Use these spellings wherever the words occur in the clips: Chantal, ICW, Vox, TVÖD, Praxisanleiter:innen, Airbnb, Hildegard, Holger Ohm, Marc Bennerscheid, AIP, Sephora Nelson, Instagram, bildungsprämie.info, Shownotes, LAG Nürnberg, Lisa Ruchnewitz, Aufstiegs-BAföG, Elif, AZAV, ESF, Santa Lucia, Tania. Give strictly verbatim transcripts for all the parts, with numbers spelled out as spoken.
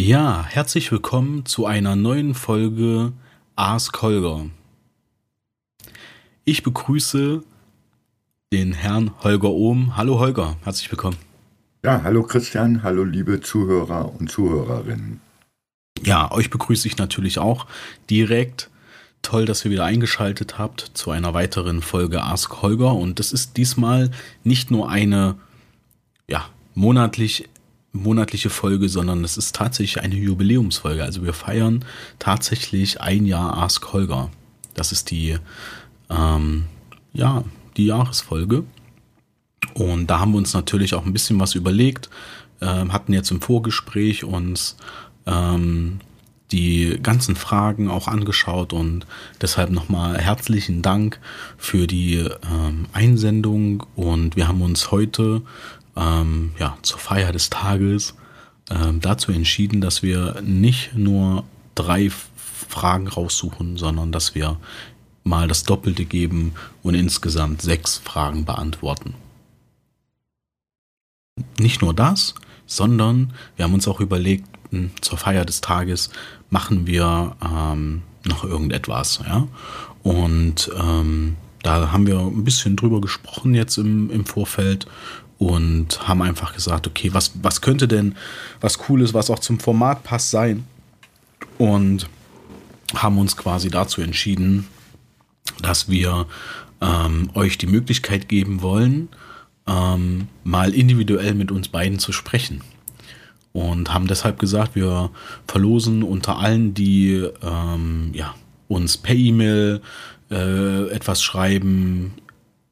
Ja, herzlich willkommen zu einer neuen Folge Ask Holger. Ich begrüße den Herrn Holger Ohm. Hallo Holger, herzlich willkommen. Ja, hallo Christian, hallo liebe Zuhörer und Zuhörerinnen. Ja, euch begrüße ich natürlich auch direkt. Toll, dass ihr wieder eingeschaltet habt zu einer weiteren Folge Ask Holger. Und das ist diesmal nicht nur eine ja, monatlich monatliche Folge, sondern es ist tatsächlich eine Jubiläumsfolge. Also wir feiern tatsächlich ein Jahr Ask Holger. Das ist die, ähm, ja, die Jahresfolge. Und da haben wir uns natürlich auch ein bisschen was überlegt, ähm, hatten jetzt im Vorgespräch uns ähm, die ganzen Fragen auch angeschaut und deshalb nochmal herzlichen Dank für die ähm, Einsendung. Und wir haben uns heute Ähm, ja, zur Feier des Tages ähm, dazu entschieden, dass wir nicht nur drei F- Fragen raussuchen, sondern dass wir mal das Doppelte geben und insgesamt sechs Fragen beantworten. Nicht nur das, sondern wir haben uns auch überlegt, mh, zur Feier des Tages machen wir ähm, noch irgendetwas. Ja? Und ähm, da haben wir ein bisschen drüber gesprochen jetzt im, im Vorfeld. Und haben einfach gesagt, okay, was, was könnte denn was Cooles, was auch zum Format passt sein? Und haben uns quasi dazu entschieden, dass wir ähm, euch die Möglichkeit geben wollen, ähm, mal individuell mit uns beiden zu sprechen. Und haben deshalb gesagt, wir verlosen unter allen, die ähm, ja, uns per E-Mail äh, etwas schreiben,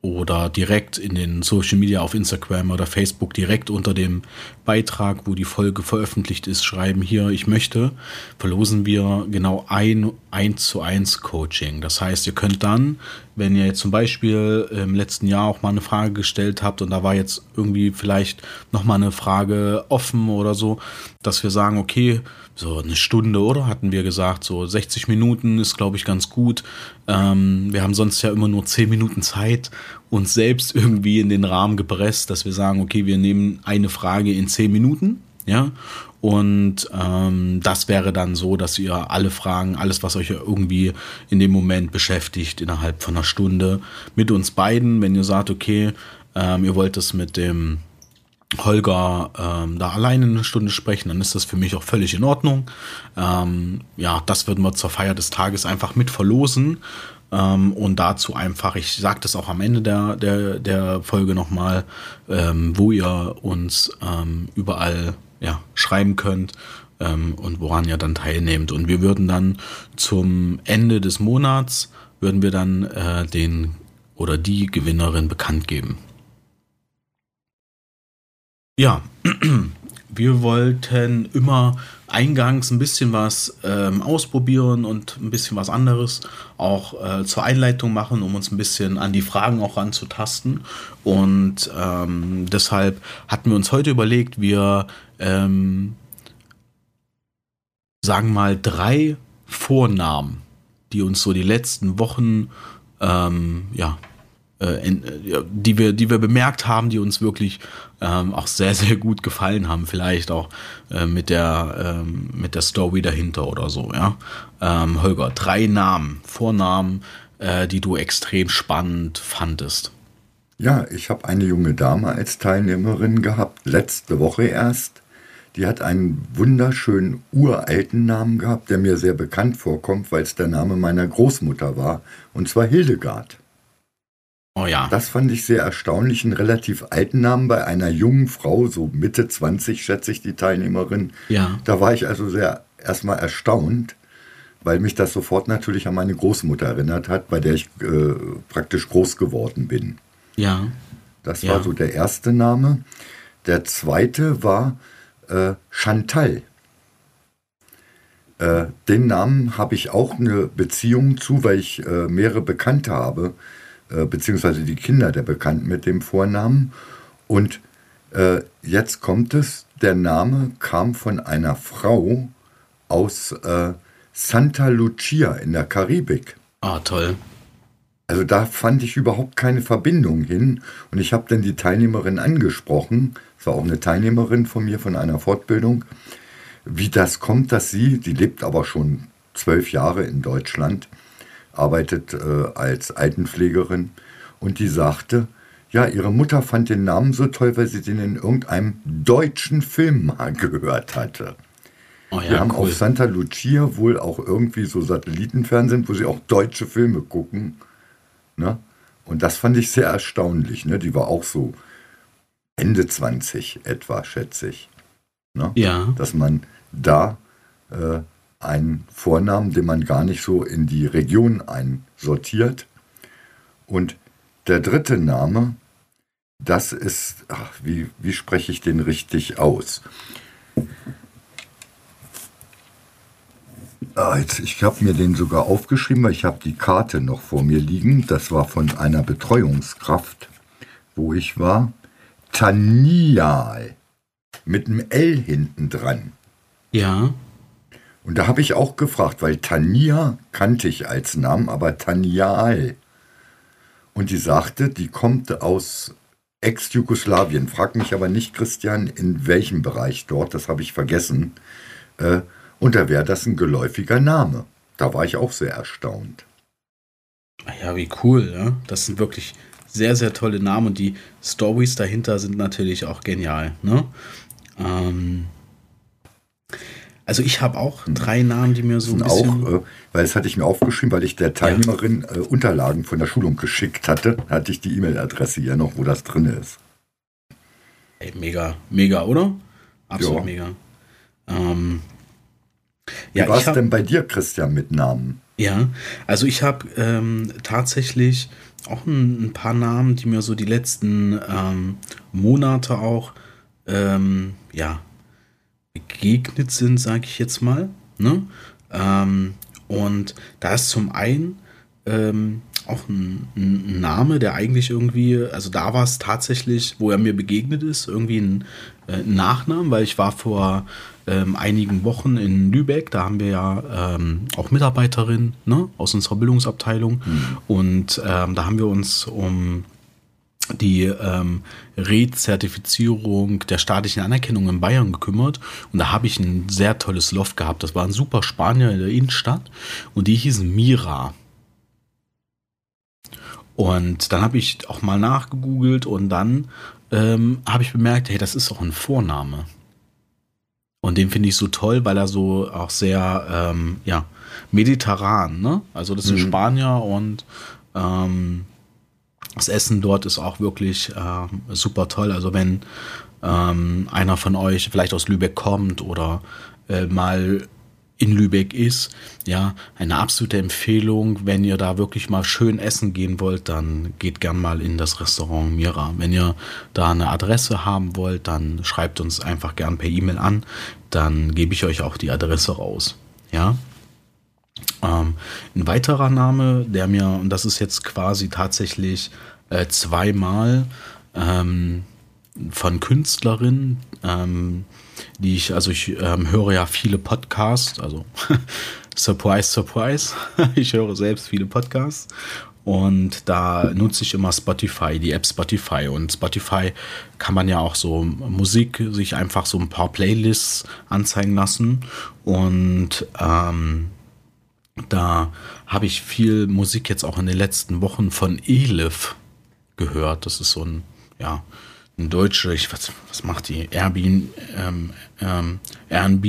oder direkt in den Social Media auf Instagram oder Facebook direkt unter dem Beitrag, wo die Folge veröffentlicht ist, schreiben hier, ich möchte, verlosen wir genau ein eins zu eins Coaching. Das heißt, ihr könnt dann, wenn ihr jetzt zum Beispiel im letzten Jahr auch mal eine Frage gestellt habt und da war jetzt irgendwie vielleicht nochmal eine Frage offen oder so, dass wir sagen, okay, so eine Stunde, oder? Hatten wir gesagt, so sechzig Minuten ist, glaube ich, ganz gut. Ähm, wir haben sonst ja immer nur zehn Minuten Zeit, uns selbst irgendwie in den Rahmen gepresst, dass wir sagen, okay, wir nehmen eine Frage in zehn Minuten, ja, und ähm, das wäre dann so, dass ihr alle Fragen, alles, was euch irgendwie in dem Moment beschäftigt, innerhalb von einer Stunde mit uns beiden, wenn ihr sagt, okay, ähm, ihr wollt es mit dem Holger ähm, da alleine eine Stunde sprechen, dann ist das für mich auch völlig in Ordnung. Ähm, ja, das würden wir zur Feier des Tages einfach mit verlosen. Ähm, und dazu einfach, ich sage das auch am Ende der, der, der Folge nochmal, ähm, wo ihr uns ähm, überall ja, schreiben könnt ähm, und woran ihr dann teilnehmt. Und wir würden dann zum Ende des Monats, würden wir dann äh, den oder die Gewinnerin bekannt geben. Ja, wir wollten immer eingangs ein bisschen was ähm, ausprobieren und ein bisschen was anderes auch äh, zur Einleitung machen, um uns ein bisschen an die Fragen auch ranzutasten. Und ähm, deshalb hatten wir uns heute überlegt, wir ähm, sagen mal drei Vornamen, die uns so die letzten Wochen ähm, ja die wir, die wir bemerkt haben, die uns wirklich ähm, auch sehr, sehr gut gefallen haben, vielleicht auch äh, mit der ähm, mit der Story dahinter oder so, ja. Ähm, Holger, drei Namen, Vornamen, äh, die du extrem spannend fandest. Ja, ich habe eine junge Dame als Teilnehmerin gehabt, letzte Woche erst. Die hat einen wunderschönen uralten Namen gehabt, der mir sehr bekannt vorkommt, weil es der Name meiner Großmutter war, und zwar Hildegard. Oh ja. Das fand ich sehr erstaunlich, einen relativ alten Namen bei einer jungen Frau, so Mitte zwanzig, schätze ich, die Teilnehmerin. Ja. Da war ich also sehr erstmal erstaunt, weil mich das sofort natürlich an meine Großmutter erinnert hat, bei der ich äh, praktisch groß geworden bin. Ja. Das ja. war so der erste Name. Der zweite war äh, Chantal. Äh, den Namen habe ich auch eine Beziehung zu, weil ich äh, mehrere Bekannte habe, beziehungsweise die Kinder der Bekannten mit dem Vornamen. Und äh, jetzt kommt es, der Name kam von einer Frau aus äh, Santa Lucia in der Karibik. Ah, toll. Also da fand ich überhaupt keine Verbindung hin. Und ich habe dann die Teilnehmerin angesprochen, es war auch eine Teilnehmerin von mir, von einer Fortbildung, Wie das kommt, dass sie, die lebt aber schon zwölf Jahre in Deutschland, arbeitet äh, als Altenpflegerin, und die sagte, ja, ihre Mutter fand den Namen so toll, weil sie den in irgendeinem deutschen Film mal gehört hatte. Oh ja, wir haben cool. auf Santa Lucia wohl auch irgendwie so Satellitenfernsehen, wo sie auch deutsche Filme gucken. Ne? Und das fand ich sehr erstaunlich. Ne? Die war auch so Ende zwanzig etwa, schätze ich. Ne? Ja. Dass man da äh, einen Vornamen, den man gar nicht so in die Region einsortiert. Und der dritte Name, das ist, ach, wie, wie spreche ich den richtig aus? Ah, jetzt, ich habe mir den sogar aufgeschrieben, weil ich habe die Karte noch vor mir liegen. Das war von einer Betreuungskraft, wo ich war. Tania mit einem L hinten dran. Ja. Und da habe ich auch gefragt, weil Tania kannte ich als Namen, aber Tanial. Und die sagte, die kommt aus Ex-Jugoslawien. Frag mich aber nicht, Christian, in welchem Bereich dort, das habe ich vergessen. Und da wäre das ein geläufiger Name. Da war ich auch sehr erstaunt. Ja, wie cool, ne? Das sind wirklich sehr, sehr tolle Namen. Und die Stories dahinter sind natürlich auch genial, ne? Ähm Also ich habe auch drei Namen, die mir so ein bisschen... Auch, äh, weil das hatte ich mir aufgeschrieben, weil ich der Teilnehmerin ja. äh, Unterlagen von der Schulung geschickt hatte, hatte ich die E-Mail-Adresse ja noch, wo das drin ist. Ey, mega, mega, oder? Absolut ja. mega. Ähm, ja, Wie war es denn bei dir, Christian, mit Namen? Ja, also ich habe ähm, tatsächlich auch ein, ein paar Namen, die mir so die letzten ähm, Monate auch, ähm, ja... begegnet sind, sage ich jetzt mal. Ne? Ähm, und da ist zum einen ähm, auch ein, ein Name, der eigentlich irgendwie, also da war es tatsächlich, wo er mir begegnet ist, irgendwie ein äh, Nachnamen, weil ich war vor ähm, einigen Wochen in Lübeck, da haben wir ja ähm, auch Mitarbeiterinnen, ne, aus unserer Bildungsabteilung, mhm. und ähm, da haben wir uns um die ähm, Rezertifizierung der staatlichen Anerkennung in Bayern gekümmert, und da habe ich ein sehr tolles Loft gehabt. Das war ein super Spanier in der Innenstadt, und die hießen Mira. Und dann habe ich auch mal nachgegoogelt, und dann ähm, habe ich bemerkt, hey, das ist auch ein Vorname. Und den finde ich so toll, weil er so auch sehr ähm, ja, mediterran, ne? Also das sind mhm. Spanier, und ähm, das Essen dort ist auch wirklich äh, super toll. Also wenn ähm, einer von euch vielleicht aus Lübeck kommt oder äh, mal in Lübeck ist, ja, eine absolute Empfehlung, wenn ihr da wirklich mal schön essen gehen wollt, dann geht gern mal in das Restaurant Mira. Wenn ihr da eine Adresse haben wollt, dann schreibt uns einfach gern per E-Mail an, dann gebe ich euch auch die Adresse raus, ja. Ähm, ein weiterer Name, der mir, und das ist jetzt quasi tatsächlich äh, zweimal ähm, von Künstlerinnen, ähm, die ich, also ich ähm, höre ja viele Podcasts, also Surprise, Surprise, ich höre selbst viele Podcasts, und da nutze ich immer Spotify, die App Spotify, und Spotify kann man ja auch so Musik, sich einfach so ein paar Playlists anzeigen lassen, und ähm, da habe ich viel Musik jetzt auch in den letzten Wochen von Elif gehört. Das ist so ein, ja, ein deutscher, ich, was, was macht die? Airbnb, ähm, ähm, Airbnb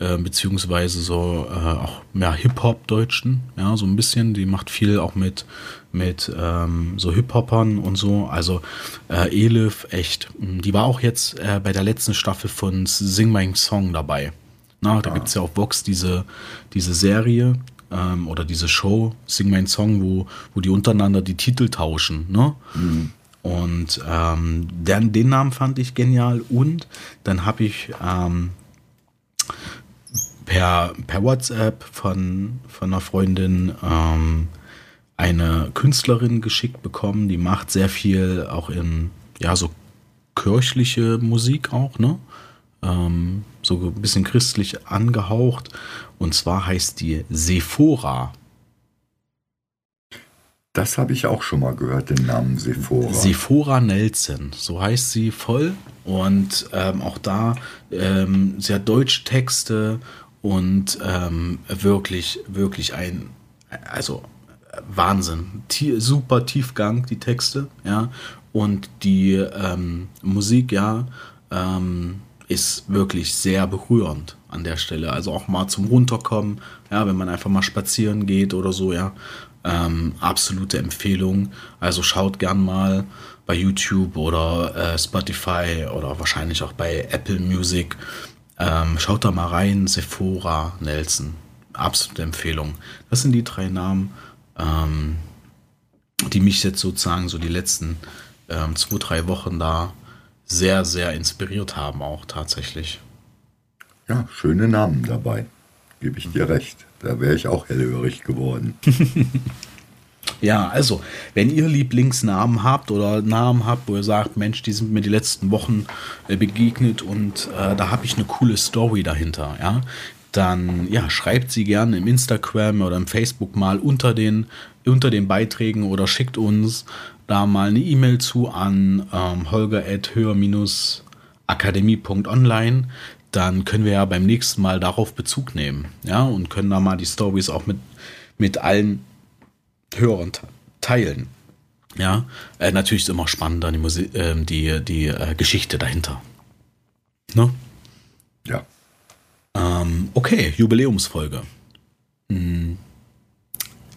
äh, beziehungsweise so äh, auch mehr Hip-Hop-Deutschen, ja, so ein bisschen. Die macht viel auch mit, mit ähm, so Hip-Hopern und so. Also äh, Elif, echt. Die war auch jetzt äh, bei der letzten Staffel von Sing My Song dabei. Na, da gibt es ja auf Vox diese, diese Serie ähm, oder diese Show, Sing My Song, wo, wo die untereinander die Titel tauschen. Ne? Mhm. Und ähm, den, den Namen fand ich genial. Und dann habe ich ähm, per, per WhatsApp von, von einer Freundin ähm, eine Künstlerin geschickt bekommen, die macht sehr viel auch in, ja, so kirchliche Musik auch, ne? Ähm, so ein bisschen christlich angehaucht. Und zwar heißt die Sephora. Das habe ich auch schon mal gehört, den Namen Sephora. Sephora Nelson, so heißt sie voll. Und ähm, auch da, ähm, sie hat Deutschtexte und ähm, wirklich, wirklich ein, also Wahnsinn. Tie- super Tiefgang, die Texte, ja. Und die ähm, Musik, ja, ähm, ist wirklich sehr berührend an der Stelle. Also auch mal zum Runterkommen, ja, wenn man einfach mal spazieren geht oder so, ja. Ähm, absolute Empfehlung. Also schaut gern mal bei YouTube oder äh, Spotify oder wahrscheinlich auch bei Apple Music. Ähm, schaut da mal rein. Sephora Nelson. Absolute Empfehlung. Das sind die drei Namen, ähm, die mich jetzt sozusagen so die letzten ähm, zwei, drei Wochen da sehr, sehr inspiriert haben auch tatsächlich. Ja, schöne Namen dabei. Gebe ich dir recht. Da wäre ich auch hellhörig geworden. Ja, also, wenn ihr Lieblingsnamen habt oder Namen habt, wo ihr sagt, Mensch, die sind mir die letzten Wochen äh, begegnet und äh, da habe ich eine coole Story dahinter, ja, dann ja, schreibt sie gerne im Instagram oder im Facebook mal unter den, unter den Beiträgen oder schickt uns da mal eine E-Mail zu an ähm, holger at hör Bindestrich akademie Punkt online. Dann können wir ja beim nächsten Mal darauf Bezug nehmen, ja, und können da mal die Stories auch mit, mit allen Hörern teilen, ja. Äh, natürlich ist immer spannender die, Musi- äh, die, die äh, Geschichte dahinter, ne? Ja. Ähm, okay, Jubiläumsfolge. Hm.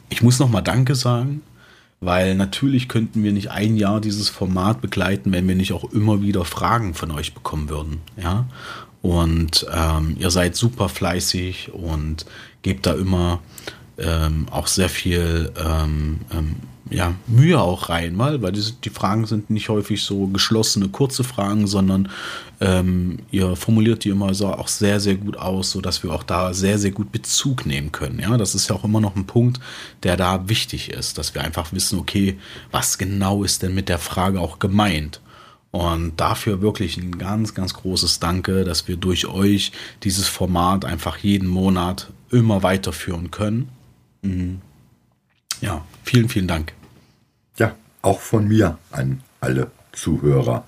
Ich muss nochmal Danke sagen, weil natürlich könnten wir nicht ein Jahr dieses Format begleiten, wenn wir nicht auch immer wieder Fragen von euch bekommen würden, ja. Und ähm, ihr seid super fleißig und gebt da immer ähm, auch sehr viel ähm, ähm, ja, Mühe auch rein, mal, weil die, die Fragen sind nicht häufig so geschlossene, kurze Fragen, sondern ähm, ihr formuliert die immer so auch sehr, sehr gut aus, sodass wir auch da sehr, sehr gut Bezug nehmen können. Ja? Das ist ja auch immer noch ein Punkt, der da wichtig ist, dass wir einfach wissen, okay, was genau ist denn mit der Frage auch gemeint? Und dafür wirklich ein ganz, ganz großes Danke, dass wir durch euch dieses Format einfach jeden Monat immer weiterführen können. Mhm. Ja, vielen, vielen Dank. Ja, auch von mir an alle Zuhörer,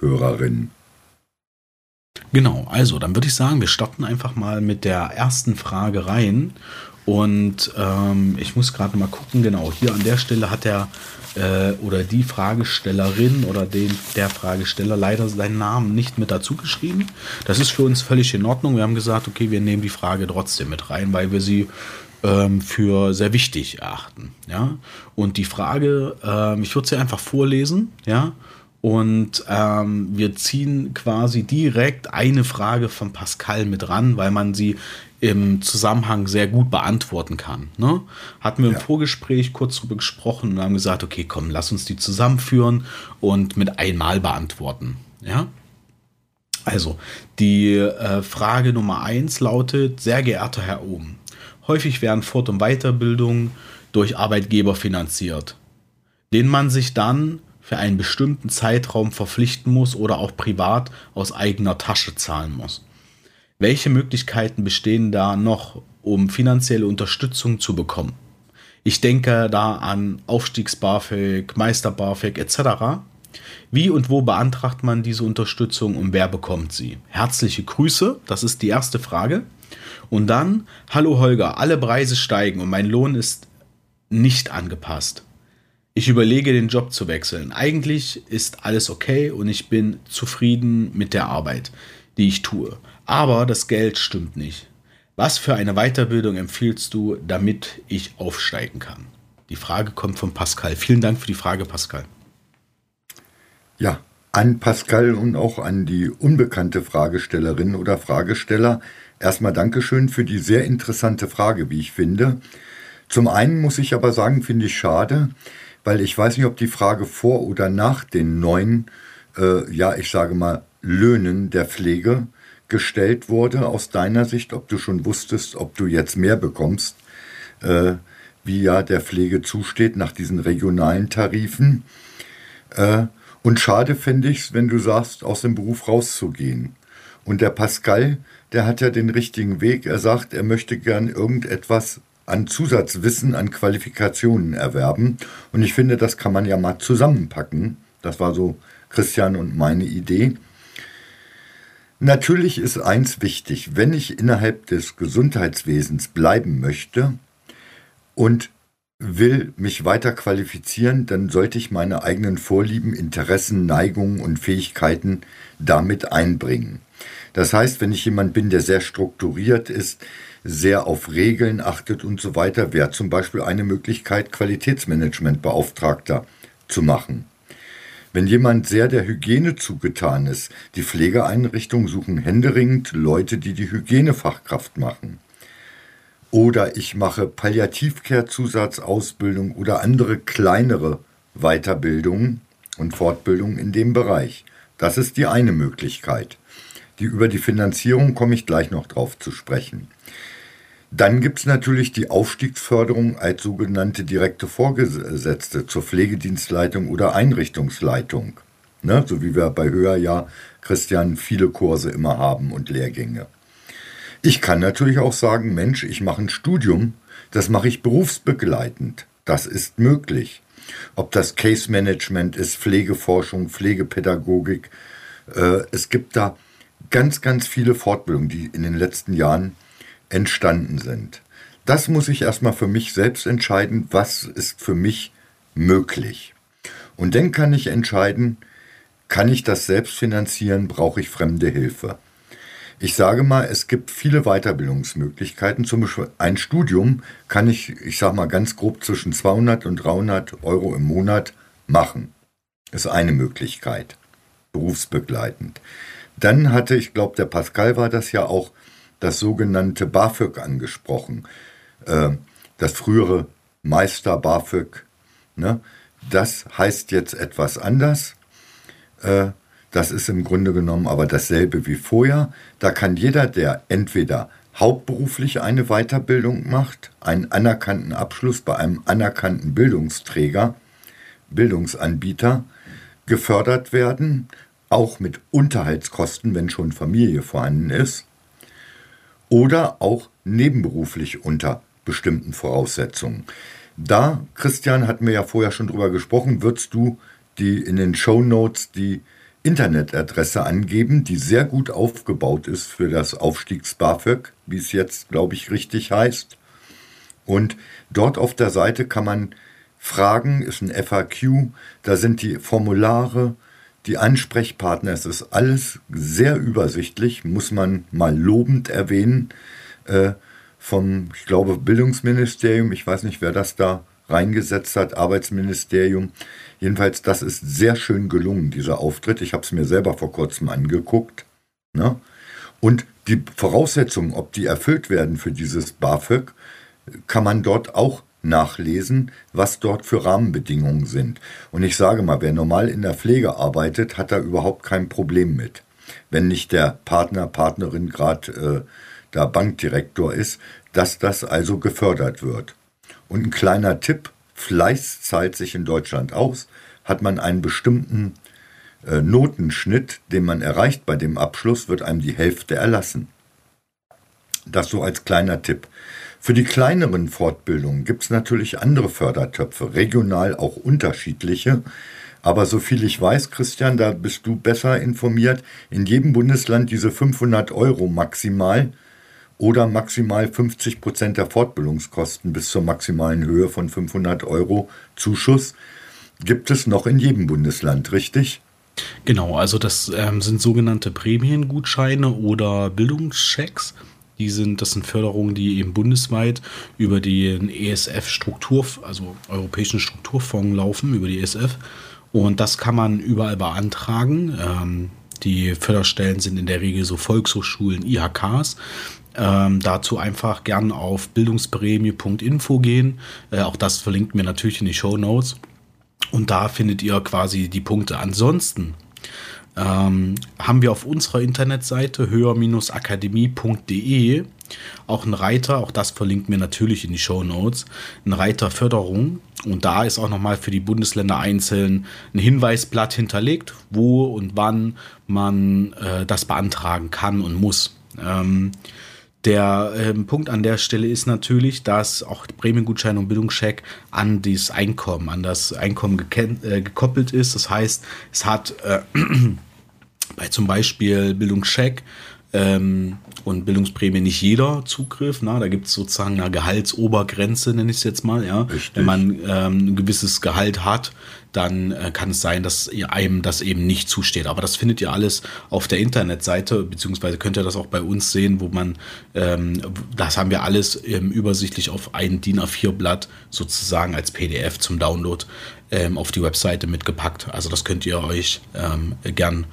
Hörerinnen. Genau, also dann würde ich sagen, wir starten einfach mal mit der ersten Frage rein. Und ähm, ich muss gerade mal gucken, genau, hier an der Stelle hat der äh, oder die Fragestellerin oder den, der Fragesteller leider seinen Namen nicht mit dazu geschrieben. Das ist für uns völlig in Ordnung. Wir haben gesagt, okay, wir nehmen die Frage trotzdem mit rein, weil wir sie ähm, für sehr wichtig erachten. Ja? Und die Frage, ähm, ich würde sie einfach vorlesen, ja. Und ähm, wir ziehen quasi direkt eine Frage von Pascal mit ran, weil man sie im Zusammenhang sehr gut beantworten kann. Ne? Hatten wir im ja. Vorgespräch kurz drüber gesprochen und haben gesagt, okay, komm, lass uns die zusammenführen und mit einmal beantworten. Ja? Also, die äh, Frage Nummer eins lautet, sehr geehrter Herr Ohm, häufig werden Fort- und Weiterbildungen durch Arbeitgeber finanziert, denen man sich dann für einen bestimmten Zeitraum verpflichten muss oder auch privat aus eigener Tasche zahlen muss. Welche Möglichkeiten bestehen da noch, um finanzielle Unterstützung zu bekommen? Ich denke da an Aufstiegs-BAföG, Meister-BAföG et cetera. Wie und wo beantragt man diese Unterstützung und wer bekommt sie? Herzliche Grüße, das ist die erste Frage. Und dann, hallo Holger, alle Preise steigen und mein Lohn ist nicht angepasst. Ich überlege, den Job zu wechseln. Eigentlich ist alles okay und ich bin zufrieden mit der Arbeit, die ich tue. Aber das Geld stimmt nicht. Was für eine Weiterbildung empfiehlst du, damit ich aufsteigen kann? Die Frage kommt von Pascal. Vielen Dank für die Frage, Pascal. Ja, an Pascal und auch an die unbekannte Fragestellerin oder Fragesteller. Erstmal Dankeschön für die sehr interessante Frage, wie ich finde. Zum einen muss ich aber sagen, finde ich schade, weil ich weiß nicht, ob die Frage vor oder nach den neuen, äh, ja, ich sage mal, Löhnen der Pflege gestellt wurde, aus deiner Sicht, ob du schon wusstest, ob du jetzt mehr bekommst, äh, wie ja der Pflege zusteht nach diesen regionalen Tarifen. Äh, und schade finde ich es, wenn du sagst, aus dem Beruf rauszugehen. Und der Pascal, der hat ja den richtigen Weg. Er sagt, er möchte gern irgendetwas an Zusatzwissen, an Qualifikationen erwerben. Und ich finde, das kann man ja mal zusammenpacken. Das war so Christian und meine Idee. Natürlich ist eins wichtig: Wenn ich innerhalb des Gesundheitswesens bleiben möchte und will mich weiter qualifizieren, dann sollte ich meine eigenen Vorlieben, Interessen, Neigungen und Fähigkeiten damit einbringen. Das heißt, wenn ich jemand bin, der sehr strukturiert ist, sehr auf Regeln achtet und so weiter, wäre zum Beispiel eine Möglichkeit, Qualitätsmanagementbeauftragter zu machen. Wenn jemand sehr der Hygiene zugetan ist, die Pflegeeinrichtungen suchen händeringend Leute, die die Hygienefachkraft machen. Oder ich mache Palliativcare-Zusatzausbildung oder andere kleinere Weiterbildungen und Fortbildungen in dem Bereich. Das ist die eine Möglichkeit. Die, über die Finanzierung komme ich gleich noch drauf zu sprechen. Dann gibt es natürlich die Aufstiegsförderung als sogenannte direkte Vorgesetzte zur Pflegedienstleitung oder Einrichtungsleitung. Ne? So wie wir bei Höher ja, Christian, viele Kurse immer haben und Lehrgänge. Ich kann natürlich auch sagen, Mensch, ich mache ein Studium, das mache ich berufsbegleitend. Das ist möglich. Ob das Case Management ist, Pflegeforschung, Pflegepädagogik. Äh, es gibt da ganz, ganz viele Fortbildungen, die in den letzten Jahren entstanden sind. Das muss ich erstmal für mich selbst entscheiden, was ist für mich möglich. Und dann kann ich entscheiden, kann ich das selbst finanzieren, brauche ich fremde Hilfe. Ich sage mal, es gibt viele Weiterbildungsmöglichkeiten. Zum Beispiel ein Studium kann ich, ich sage mal ganz grob, zwischen zweihundert und dreihundert Euro im Monat machen. Ist eine Möglichkeit, berufsbegleitend. Dann hatte, ich glaube, der Pascal war das ja auch, das sogenannte BAföG angesprochen. Das frühere Meister-BAföG. Das heißt jetzt etwas anders. Das ist im Grunde genommen aber dasselbe wie vorher. Da kann jeder, der entweder hauptberuflich eine Weiterbildung macht, einen anerkannten Abschluss bei einem anerkannten Bildungsträger, Bildungsanbieter, gefördert werden, auch mit Unterhaltskosten, wenn schon Familie vorhanden ist, oder auch nebenberuflich unter bestimmten Voraussetzungen. Da, Christian, hatten wir ja vorher schon drüber gesprochen, würdest du die in den Shownotes die Internetadresse angeben, die sehr gut aufgebaut ist für das Aufstiegs-BAföG, wie es jetzt, glaube ich, richtig heißt. Und dort auf der Seite kann man fragen, ist ein F A Q, da sind die Formulare, die Ansprechpartner, es ist alles sehr übersichtlich, muss man mal lobend erwähnen, äh, vom, ich glaube, Bildungsministerium, ich weiß nicht, wer das da reingesetzt hat, Arbeitsministerium. Jedenfalls, das ist sehr schön gelungen, dieser Auftritt. Ich habe es mir selber vor kurzem angeguckt. Ne? Und die Voraussetzungen, ob die erfüllt werden für dieses BAföG, kann man dort auch nachlesen, was dort für Rahmenbedingungen sind. Und ich sage mal, wer normal in der Pflege arbeitet, hat da überhaupt kein Problem mit. Wenn nicht der Partner, Partnerin gerade äh, der Bankdirektor ist, dass das also gefördert wird. Und ein kleiner Tipp: Fleiß zahlt sich in Deutschland aus. Hat man einen bestimmten äh, Notenschnitt, den man erreicht bei dem Abschluss, wird einem die Hälfte erlassen. Das so als kleiner Tipp. Für die kleineren Fortbildungen gibt es natürlich andere Fördertöpfe, regional auch unterschiedliche. Aber soviel ich weiß, Christian, da bist du besser informiert, in jedem Bundesland diese fünfhundert Euro maximal oder maximal fünfzig Prozent der Fortbildungskosten bis zur maximalen Höhe von fünfhundert Euro Zuschuss gibt es noch in jedem Bundesland, richtig? Genau, also das ähm, sind sogenannte Prämiengutscheine oder Bildungschecks. Die sind, das sind Förderungen, die eben bundesweit über den E S F-Struktur, also Europäischen Strukturfonds laufen, über die E S F. Und das kann man überall beantragen. Ähm, die Förderstellen sind in der Regel so Volkshochschulen, I H Ks. Ähm, dazu einfach gern auf bildungsprämie punkt info gehen. Äh, auch das verlinkt mir natürlich in die Shownotes. Und da findet ihr quasi die Punkte. Ansonsten ähm, haben wir auf unserer Internetseite höher Bindestrich akademie punkt de auch einen Reiter, auch das verlinkt mir natürlich in die Shownotes, einen Reiter Förderung. Und da ist auch nochmal für die Bundesländer einzeln ein Hinweisblatt hinterlegt, wo und wann man äh, das beantragen kann und muss. Ähm, Der ähm, Punkt an der Stelle ist natürlich, dass auch Prämiengutschein und Bildungscheck an das Einkommen, an das Einkommen geken- äh, gekoppelt ist. Das heißt, es hat äh, bei zum Beispiel Bildungscheck ähm, und Bildungsprämie nicht jeder Zugriff. Na, da gibt es sozusagen eine Gehaltsobergrenze, nenne ich es jetzt mal. Ja. Wenn man ähm, ein gewisses Gehalt hat, dann äh, kann es sein, dass einem das eben nicht zusteht. Aber das findet ihr alles auf der Internetseite, beziehungsweise könnt ihr das auch bei uns sehen, wo man, ähm, das haben wir alles ähm, übersichtlich auf ein D I N A vier Blatt sozusagen als P D F zum Download ähm, auf die Webseite mitgepackt. Also das könnt ihr euch ähm, gern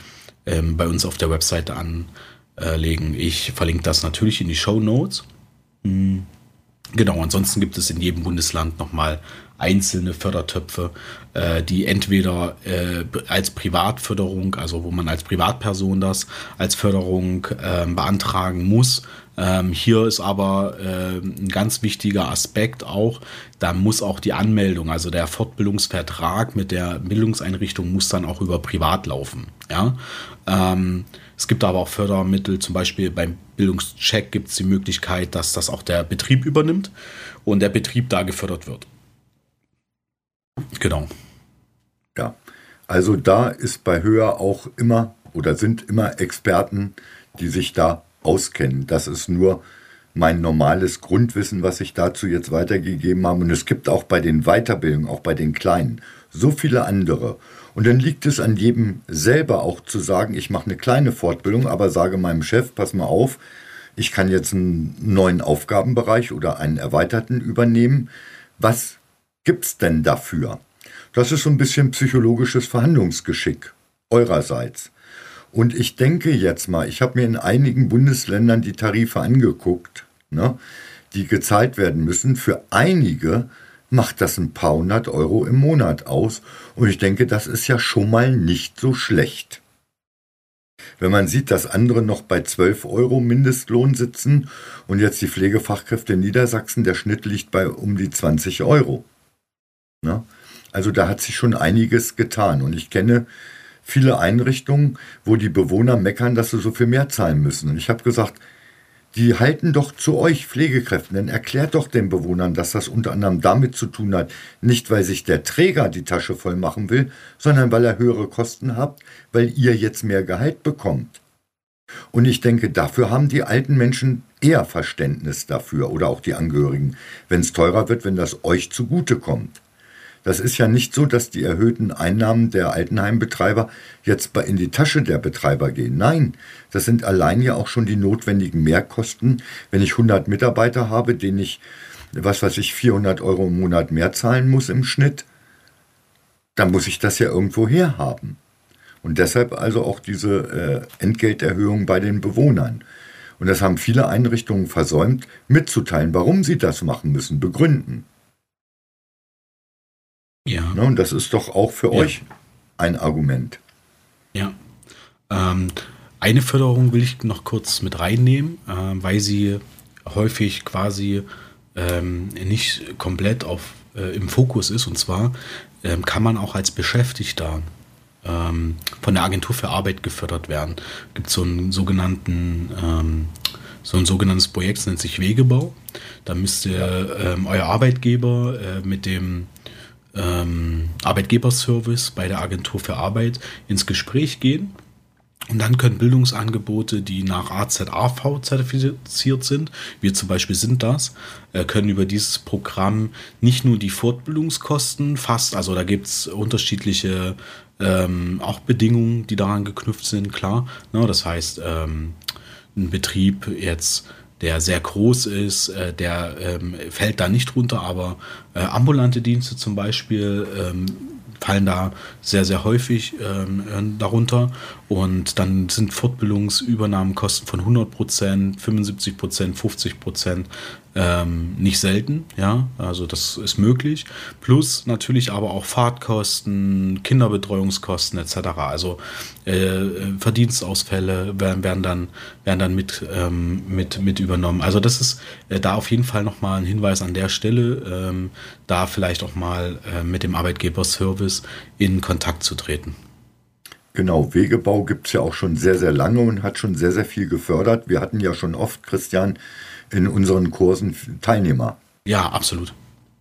ähm, bei uns auf der Webseite anlegen. Ich verlinke das natürlich in die Shownotes. Mhm. Genau, ansonsten gibt es in jedem Bundesland nochmal einzelne Fördertöpfe, äh, die entweder äh, als Privatförderung, also wo man als Privatperson das als Förderung äh, beantragen muss. Ähm, hier ist aber äh, ein ganz wichtiger Aspekt auch, da muss auch die Anmeldung, also der Fortbildungsvertrag mit der Bildungseinrichtung muss dann auch über privat laufen. Ja? Ähm, es gibt aber auch Fördermittel, zum Beispiel beim Bildungscheck gibt es die Möglichkeit, dass das auch der Betrieb übernimmt und der Betrieb da gefördert wird. Genau. Ja, also da ist bei Höher auch immer oder sind immer Experten, die sich da auskennen. Das ist nur mein normales Grundwissen, was ich dazu jetzt weitergegeben habe. Und es gibt auch bei den Weiterbildungen, auch bei den Kleinen, so viele andere. Und dann liegt es an jedem selber auch zu sagen, ich mache eine kleine Fortbildung, aber sage meinem Chef, pass mal auf, ich kann jetzt einen neuen Aufgabenbereich oder einen erweiterten übernehmen. Was gibt es denn dafür? Das ist so ein bisschen psychologisches Verhandlungsgeschick eurerseits. Und ich denke jetzt mal, ich habe mir in einigen Bundesländern die Tarife angeguckt, ne, die gezahlt werden müssen. Für einige macht das ein paar hundert Euro im Monat aus. Und ich denke, das ist ja schon mal nicht so schlecht. Wenn man sieht, dass andere noch bei zwölf Euro Mindestlohn sitzen und jetzt die Pflegefachkräfte in Niedersachsen, der Schnitt liegt bei um die zwanzig Euro. Ne? Also da hat sich schon einiges getan. Und ich kenne viele Einrichtungen, wo die Bewohner meckern, dass sie so viel mehr zahlen müssen. Und ich habe gesagt, die halten doch zu euch Pflegekräften, dann erklärt doch den Bewohnern, dass das unter anderem damit zu tun hat, nicht weil sich der Träger die Tasche voll machen will, sondern weil er höhere Kosten hat, weil ihr jetzt mehr Gehalt bekommt. Und ich denke, dafür haben die alten Menschen eher Verständnis dafür oder auch die Angehörigen, wenn es teurer wird, wenn das euch zugutekommt. Das ist ja nicht so, dass die erhöhten Einnahmen der Altenheimbetreiber jetzt in die Tasche der Betreiber gehen. Nein, das sind allein ja auch schon die notwendigen Mehrkosten. Wenn ich hundert Mitarbeiter habe, denen ich, was weiß ich, vierhundert Euro im Monat mehr zahlen muss im Schnitt, dann muss ich das ja irgendwo herhaben. Und deshalb also auch diese äh, Entgelterhöhung bei den Bewohnern. Und das haben viele Einrichtungen versäumt, mitzuteilen, warum sie das machen müssen, begründen. Ja. Ne, und das ist doch auch für ja. euch ein Argument. Ja. Ähm, eine Förderung will ich noch kurz mit reinnehmen, äh, weil sie häufig quasi ähm, nicht komplett auf, äh, im Fokus ist. Und zwar ähm, kann man auch als Beschäftigter ähm, von der Agentur für Arbeit gefördert werden. Es gibt so einen sogenannten... Ähm, So ein sogenanntes Projekt, das nennt sich Wegebau. Da müsst ihr ähm, euer Arbeitgeber äh, mit dem ähm, Arbeitgeberservice bei der Agentur für Arbeit ins Gespräch gehen. Und dann können Bildungsangebote, die nach A Z A V zertifiziert sind, wir zum Beispiel sind das, können über dieses Programm nicht nur die Fortbildungskosten fast, also da gibt es unterschiedliche ähm, auch Bedingungen, die daran geknüpft sind, klar. Na, das heißt, ähm, ein Betrieb jetzt, der sehr groß ist, äh, der ähm, fällt da nicht runter, aber äh, ambulante Dienste zum Beispiel ähm, fallen da sehr, sehr häufig ähm, darunter. Und dann sind Fortbildungsübernahmenkosten von hundert Prozent, fünfundsiebzig Prozent, fünfzig Prozent ähm, nicht selten. Ja, also das ist möglich. Plus natürlich aber auch Fahrtkosten, Kinderbetreuungskosten et cetera. Also äh, Verdienstausfälle werden, werden, dann, werden dann mit, ähm, mit, mit übernommen. Also das ist äh, da auf jeden Fall nochmal ein Hinweis an der Stelle, ähm, da vielleicht auch mal äh, mit dem Arbeitgeberservice in Kontakt zu treten. Genau, Wegebau gibt es ja auch schon sehr, sehr lange und hat schon sehr, sehr viel gefördert. Wir hatten ja schon oft, Christian, in unseren Kursen Teilnehmer. Ja, absolut.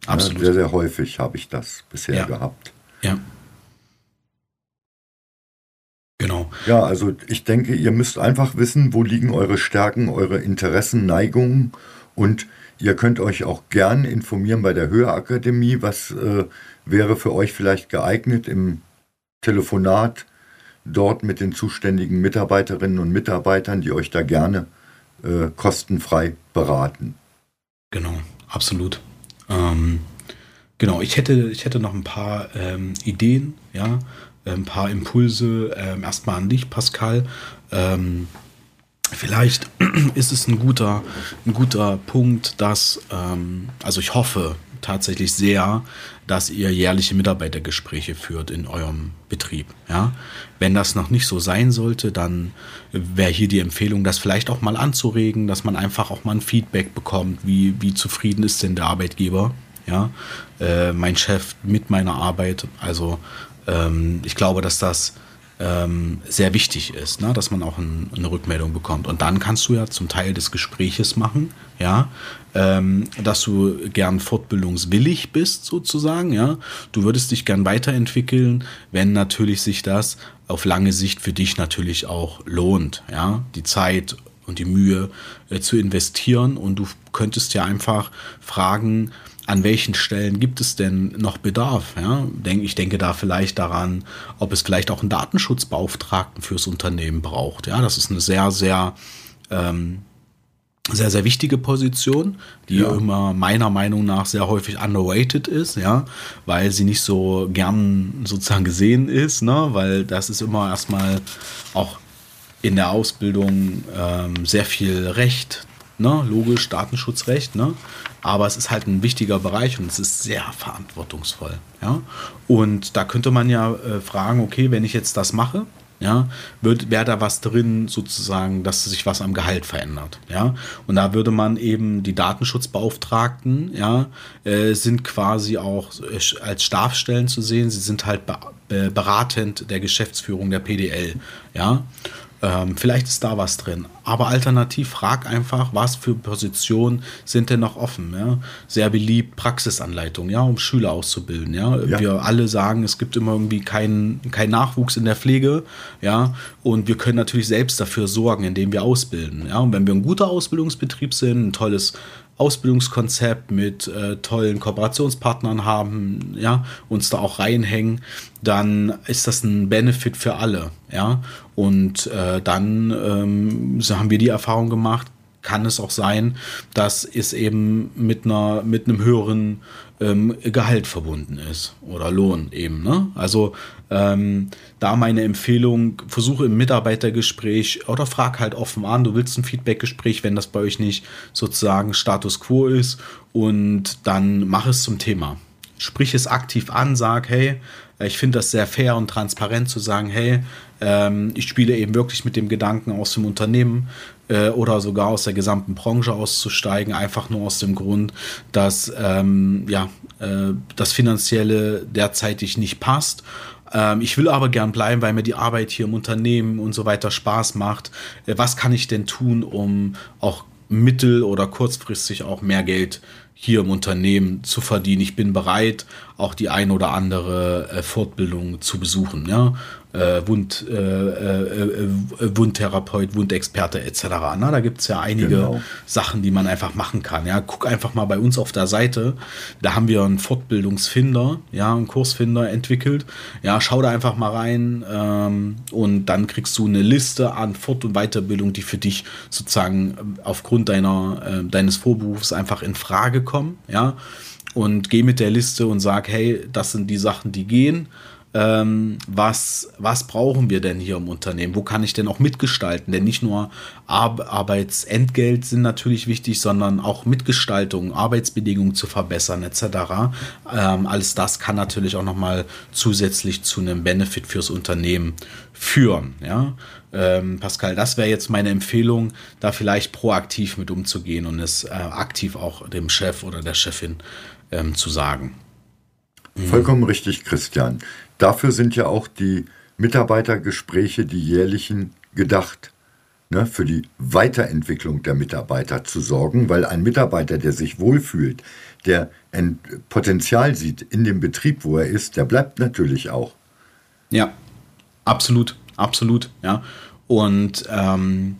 absolut. Ja, sehr, sehr häufig habe ich das bisher ja. gehabt. Ja. Genau. Ja, also ich denke, ihr müsst einfach wissen, wo liegen eure Stärken, eure Interessen, Neigungen, und ihr könnt euch auch gern informieren bei der Höher-Akademie, was äh, wäre für euch vielleicht geeignet, im Telefonat dort mit den zuständigen Mitarbeiterinnen und Mitarbeitern, die euch da gerne äh, kostenfrei beraten. Genau, absolut. Ähm, genau, ich hätte, ich hätte noch ein paar ähm, Ideen, ja, ein paar Impulse ähm, erstmal an dich, Pascal. Ähm, vielleicht ist es ein guter, ein guter Punkt, dass, ähm, also ich hoffe tatsächlich sehr, dass ihr jährliche Mitarbeitergespräche führt in eurem Betrieb. Ja? Wenn das noch nicht so sein sollte, dann wäre hier die Empfehlung, das vielleicht auch mal anzuregen, dass man einfach auch mal ein Feedback bekommt, wie, wie zufrieden ist denn der Arbeitgeber, ja? äh, mein Chef mit meiner Arbeit, also ich glaube, dass das ähm, sehr wichtig ist, ne? Dass man auch ein, eine Rückmeldung bekommt. Und dann kannst du ja zum Teil des Gespräches machen, ja, ähm, dass du gern fortbildungswillig bist sozusagen. Ja? Du würdest dich gern weiterentwickeln, wenn natürlich sich das auf lange Sicht für dich natürlich auch lohnt, ja? Die Zeit und die Mühe äh, zu investieren. Und du könntest ja einfach fragen, an welchen Stellen gibt es denn noch Bedarf? Ja? Ich denke da vielleicht daran, ob es vielleicht auch einen Datenschutzbeauftragten fürs Unternehmen braucht. Ja? Das ist eine sehr, sehr, ähm, sehr, sehr wichtige Position, die ja. immer meiner Meinung nach sehr häufig underrated ist, ja? Weil sie nicht so gern sozusagen gesehen ist, ne? Weil das ist immer erstmal auch in der Ausbildung ähm, sehr viel Recht. Ne, logisch, Datenschutzrecht, ne? Aber es ist halt ein wichtiger Bereich und es ist sehr verantwortungsvoll. Ja? Und da könnte man ja äh, fragen, okay, wenn ich jetzt das mache, ja, wäre da was drin sozusagen, dass sich was am Gehalt verändert. Ja? Und da würde man eben die Datenschutzbeauftragten, ja, äh, sind quasi auch als Stabsstellen zu sehen, sie sind halt be- be- beratend der Geschäftsführung der P D L. Ja? Vielleicht ist da was drin, aber alternativ frag einfach, was für Positionen sind denn noch offen, ja? Sehr beliebt, Praxisanleitung, ja, um Schüler auszubilden, ja? Ja. Wir alle sagen, es gibt immer irgendwie keinen kein Nachwuchs in der Pflege, ja, und wir können natürlich selbst dafür sorgen, indem wir ausbilden, ja, und wenn wir ein guter Ausbildungsbetrieb sind, ein tolles Ausbildungskonzept mit äh, tollen Kooperationspartnern haben, ja, uns da auch reinhängen, dann ist das ein Benefit für alle, ja, und äh, dann ähm, so haben wir die Erfahrung gemacht, kann es auch sein, dass es eben mit einer mit einem höheren ähm, Gehalt verbunden ist oder Lohn eben, ne? Also ähm, da meine Empfehlung, versuche im Mitarbeitergespräch oder frag halt offen an, du willst ein Feedbackgespräch, wenn das bei euch nicht sozusagen Status Quo ist, und dann mach es zum Thema. Sprich es aktiv an, sag, hey, ich finde das sehr fair und transparent zu sagen, hey, ähm, ich spiele eben wirklich mit dem Gedanken, aus dem Unternehmen äh, oder sogar aus der gesamten Branche auszusteigen, einfach nur aus dem Grund, dass ähm, ja, äh, das Finanzielle derzeitig nicht passt. Ähm, ich will aber gern bleiben, weil mir die Arbeit hier im Unternehmen und so weiter Spaß macht. Äh, was kann ich denn tun, um auch mittel- oder kurzfristig auch mehr Geld hier im Unternehmen zu verdienen? Ich bin bereit, auch die ein oder andere Fortbildung zu besuchen, ja? äh, Wund, äh, äh, Wundtherapeut, Wundexperte et cetera. Na, da gibt es ja einige genau. Sachen, die man einfach machen kann. Ja? Guck einfach mal bei uns auf der Seite, da haben wir einen Fortbildungsfinder, ja, einen Kursfinder entwickelt. Ja, schau da einfach mal rein, ähm, und dann kriegst du eine Liste an Fort- und Weiterbildung, die für dich sozusagen aufgrund deiner, äh, deines Vorberufs einfach in Frage kommen, ja? Und geh mit der Liste und sag, hey, das sind die Sachen, die gehen. Ähm, was, was brauchen wir denn hier im Unternehmen? Wo kann ich denn auch mitgestalten? Denn nicht nur Ar- Arbeitsentgelt sind natürlich wichtig, sondern auch Mitgestaltung, Arbeitsbedingungen zu verbessern et cetera. Ähm, alles das kann natürlich auch nochmal zusätzlich zu einem Benefit fürs Unternehmen führen. Ja? Ähm, Pascal, das wäre jetzt meine Empfehlung, da vielleicht proaktiv mit umzugehen und es äh, aktiv auch dem Chef oder der Chefin ähm, zu sagen. Vollkommen richtig, Christian. Dafür sind ja auch die Mitarbeitergespräche, die jährlichen, gedacht, ne, für die Weiterentwicklung der Mitarbeiter zu sorgen, weil ein Mitarbeiter, der sich wohlfühlt, der ein Potenzial sieht in dem Betrieb, wo er ist, der bleibt natürlich auch. Ja, absolut, absolut, ja. Und ähm,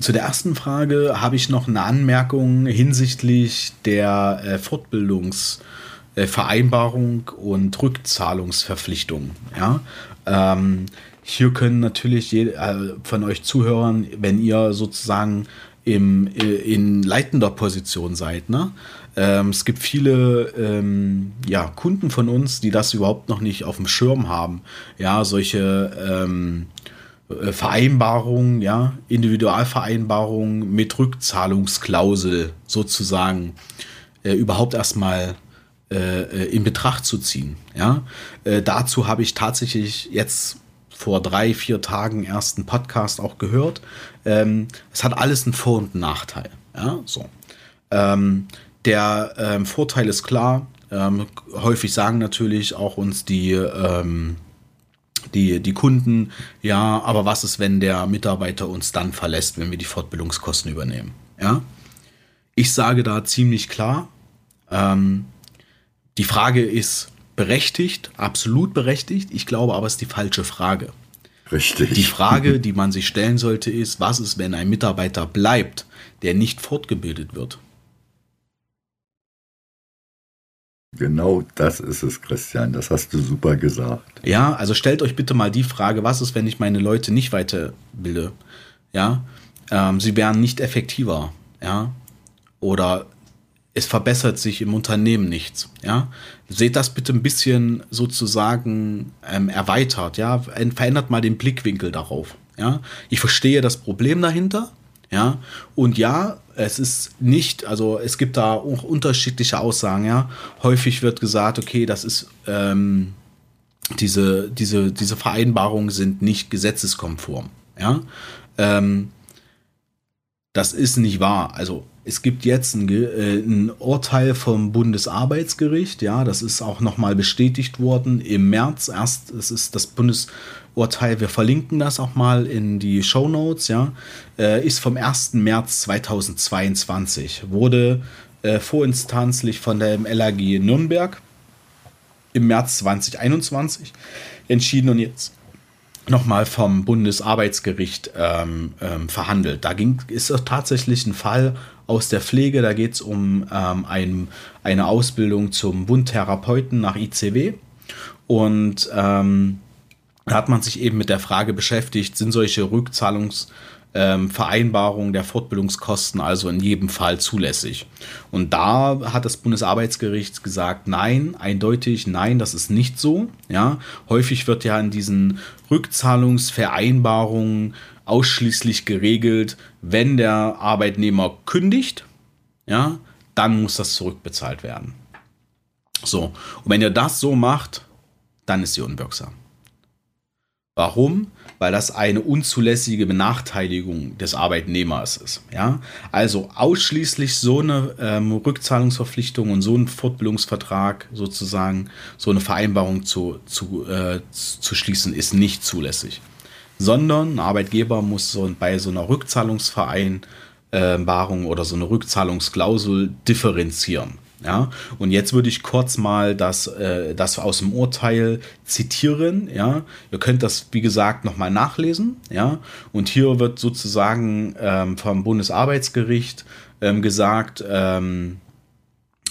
zu der ersten Frage habe ich noch eine Anmerkung hinsichtlich der äh, Fortbildungsvereinbarung äh, und Rückzahlungsverpflichtung. Ja? Ähm, hier können natürlich jede, äh, von euch Zuhörern, wenn ihr sozusagen im, äh, in leitender Position seid, ne? Ähm, es gibt viele ähm, ja, Kunden von uns, die das überhaupt noch nicht auf dem Schirm haben. Ja, solche ähm, Vereinbarungen, ja, Individualvereinbarungen mit Rückzahlungsklausel sozusagen äh, überhaupt erstmal äh, in Betracht zu ziehen. Ja? Äh, dazu habe ich tatsächlich jetzt vor drei, vier Tagen erst einen Podcast auch gehört. Ähm, es hat alles einen Vor- und Nachteil. Ja? So. Ähm, der ähm, Vorteil ist klar. Ähm, häufig sagen natürlich auch uns die ähm, Die, die Kunden, ja, aber was ist, wenn der Mitarbeiter uns dann verlässt, wenn wir die Fortbildungskosten übernehmen? Ja? Ich sage da ziemlich klar, ähm, die Frage ist berechtigt, absolut berechtigt. Ich glaube aber, es ist die falsche Frage. Richtig. Die Frage, die man sich stellen sollte, ist, was ist, wenn ein Mitarbeiter bleibt, der nicht fortgebildet wird? Genau das ist es, Christian. Das hast du super gesagt. Ja, also stellt euch bitte mal die Frage, was ist, wenn ich meine Leute nicht weiterbilde? Ja, ähm, sie werden nicht effektiver. Ja, oder es verbessert sich im Unternehmen nichts. Ja, seht das bitte ein bisschen sozusagen ähm, erweitert. Ja, verändert mal den Blickwinkel darauf. Ja, ich verstehe das Problem dahinter. Ja, und ja, es ist nicht, also es gibt da auch unterschiedliche Aussagen, ja. Häufig wird gesagt, okay, das ist, ähm, diese, diese, diese Vereinbarungen sind nicht gesetzeskonform, ja. Ähm, das ist nicht wahr. Also es gibt jetzt ein, äh, ein Urteil vom Bundesarbeitsgericht, ja, das ist auch nochmal bestätigt worden im März erst, es ist das Bundes... Urteil, wir verlinken das auch mal in die Shownotes, ja, äh, ist vom ersten März zweitausendzweiundzwanzig, wurde äh, vorinstanzlich von der L A G Nürnberg im März zweitausendeinundzwanzig entschieden und jetzt nochmal vom Bundesarbeitsgericht ähm, ähm, verhandelt. Da ging, ist tatsächlich ein Fall aus der Pflege, da geht es um ähm, ein, eine Ausbildung zum Wundtherapeuten nach I C W und ähm, da hat man sich eben mit der Frage beschäftigt, sind solche Rückzahlungsvereinbarungen ähm, der Fortbildungskosten also in jedem Fall zulässig? Und da hat das Bundesarbeitsgericht gesagt, nein, eindeutig nein, das ist nicht so. Ja, häufig wird ja in diesen Rückzahlungsvereinbarungen ausschließlich geregelt, wenn der Arbeitnehmer kündigt, ja, dann muss das zurückbezahlt werden. So, und wenn ihr das so macht, dann ist sie unwirksam. Warum? Weil das eine unzulässige Benachteiligung des Arbeitnehmers ist. Ja? Also ausschließlich so eine ähm, Rückzahlungsverpflichtung und so einen Fortbildungsvertrag sozusagen, so eine Vereinbarung zu, zu, äh, zu schließen, ist nicht zulässig. Sondern ein Arbeitgeber muss so bei so einer Rückzahlungsvereinbarung oder so eine Rückzahlungsklausel differenzieren. Ja, und jetzt würde ich kurz mal das, äh, das aus dem Urteil zitieren. Ja, ihr könnt das, wie gesagt, nochmal nachlesen. Ja, und hier wird sozusagen ähm, vom Bundesarbeitsgericht ähm, gesagt, ähm,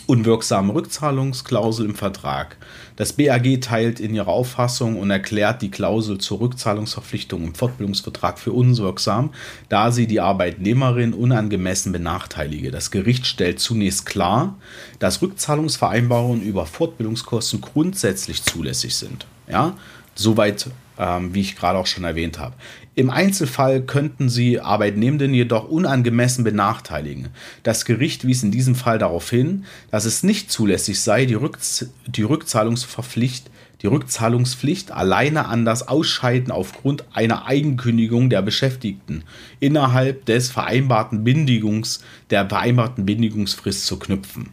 unwirksame Rückzahlungsklausel im Vertrag. Das B A G teilt in ihrer Auffassung und erklärt die Klausel zur Rückzahlungsverpflichtung im Fortbildungsvertrag für unwirksam, da sie die Arbeitnehmerin unangemessen benachteilige. Das Gericht stellt zunächst klar, dass Rückzahlungsvereinbarungen über Fortbildungskosten grundsätzlich zulässig sind. Ja, soweit, ähm, wie ich gerade auch schon erwähnt habe. Im Einzelfall könnten sie Arbeitnehmenden jedoch unangemessen benachteiligen. Das Gericht wies in diesem Fall darauf hin, dass es nicht zulässig sei, die, Rückz- die, Rückzahlungsverpflicht- die Rückzahlungspflicht alleine an das Ausscheiden aufgrund einer Eigenkündigung der Beschäftigten innerhalb des vereinbarten Bindigungs- der vereinbarten Bindungsfrist zu knüpfen.